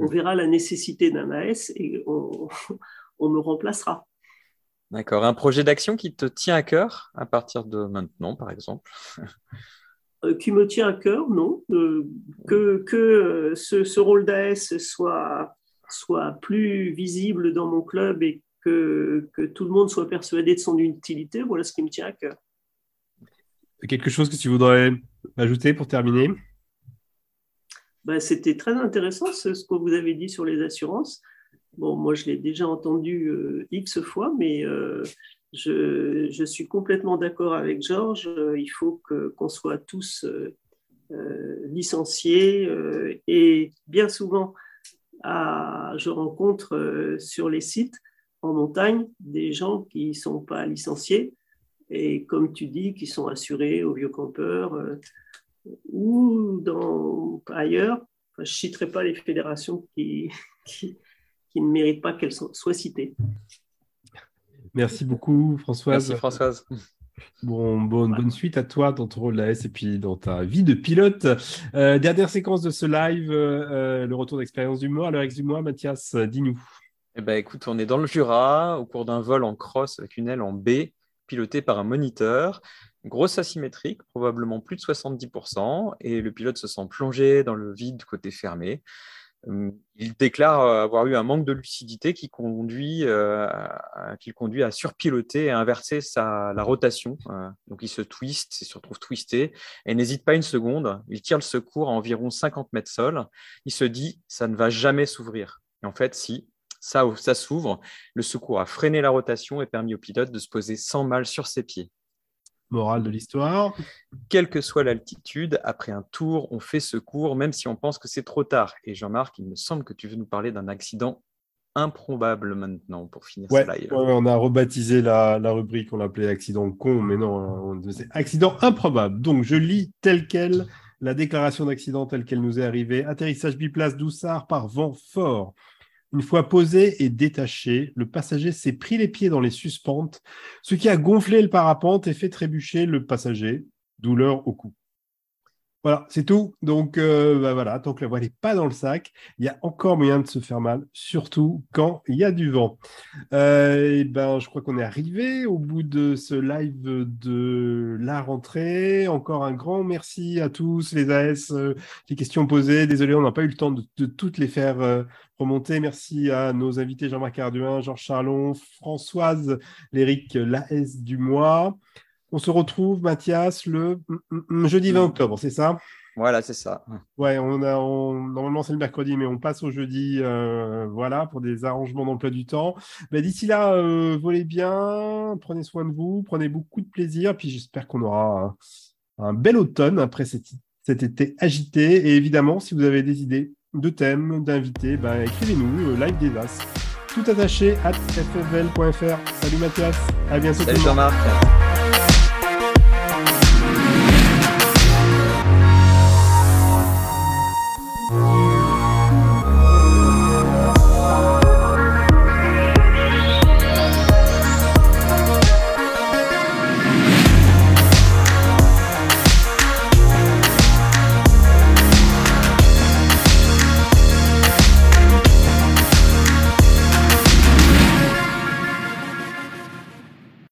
On verra la nécessité d'un A S et on, on me remplacera. D'accord. Un projet d'action qui te tient à cœur à partir de maintenant, par exemple ? euh, Qui me tient à cœur, non. Euh, que que ce, ce rôle d'A S soit, soit plus visible dans mon club et que, que tout le monde soit persuadé de son utilité, voilà ce qui me tient à cœur. Quelque chose que tu voudrais ajouter pour terminer ? Ben, c'était très intéressant ce, ce que vous avez dit sur les assurances. Bon, moi, je l'ai déjà entendu euh, X fois, mais euh, je, je suis complètement d'accord avec Georges. Euh, il faut que, qu'on soit tous euh, euh, licenciés. Euh, et bien souvent, à, je rencontre euh, sur les sites en montagne des gens qui ne sont pas licenciés et, comme tu dis, qui sont assurés aux vieux campeurs euh, ou dans, ailleurs. Enfin, je ne citerai pas les fédérations qui... qui qui ne méritent pas qu'elles soient citées. Merci beaucoup, Françoise. Merci, Françoise. Bon, bon, ouais. Bonne suite à toi dans ton rôle d'A S et puis dans ta vie de pilote. Euh, dernière séquence de ce live, euh, le retour d'expérience du mois. Alors, ex du mois, Mathias, dis-nous. Eh ben, écoute, on est dans le Jura, au cours d'un vol en cross avec une aile en B, piloté par un moniteur. Grosse asymétrique, probablement plus de soixante-dix pour cent, et le pilote se sent plongé dans le vide côté fermé. Il déclare avoir eu un manque de lucidité qui conduit, euh, qui conduit à surpiloter et à inverser sa, la rotation. Euh, donc, il se twiste, il se retrouve twisté et n'hésite pas une seconde. Il tire le secours à environ cinquante mètres sol. Il se dit « ça ne va jamais s'ouvrir ». Et en fait, si, ça, ça s'ouvre. Le secours a freiné la rotation et permis au pilote de se poser sans mal sur ses pieds. Morale de l'histoire. Quelle que soit l'altitude, après un tour, on fait secours, même si on pense que c'est trop tard. Et Jean-Marc, il me semble que tu veux nous parler d'un accident improbable maintenant pour finir ouais, ce live. Ouais, on a rebaptisé la, la rubrique, on l'appelait accident con, mais non, on, c'est accident improbable. Donc, je lis tel quel la déclaration d'accident telle qu'elle nous est arrivée. Atterrissage biplace d'Oussard par vent fort. Une fois posé et détaché, le passager s'est pris les pieds dans les suspentes, ce qui a gonflé le parapente et fait trébucher le passager. Douleur au cou. Voilà, c'est tout. Donc, euh, bah voilà, tant que la voile n'est pas dans le sac, il y a encore moyen de se faire mal, surtout quand il y a du vent. Euh, et ben, je crois qu'on est arrivé au bout de ce live de la rentrée. Encore un grand merci à tous, les A S, euh, les questions posées. Désolé, on n'a pas eu le temps de, de toutes les faire... Euh, remonter. Merci à nos invités Jean-Marc Arduin, Georges Charlon, Françoise Leric, l'A S du mois. On se retrouve, Mathias, le jeudi vingt octobre, c'est ça ? Voilà, c'est ça. Ouais, on a, on... normalement, c'est le mercredi, mais on passe au jeudi euh, voilà, pour des arrangements d'emploi du temps. Bah, d'ici là, euh, volez bien, prenez soin de vous, prenez beaucoup de plaisir, puis j'espère qu'on aura un, un bel automne après cet, cet été agité. Et évidemment, si vous avez des idées, de thèmes, d'invités, ben, écrivez-nous, euh, live des As, tout attaché à f f v l point f r. Salut Mathias, à bientôt. Salut Jean-Marc.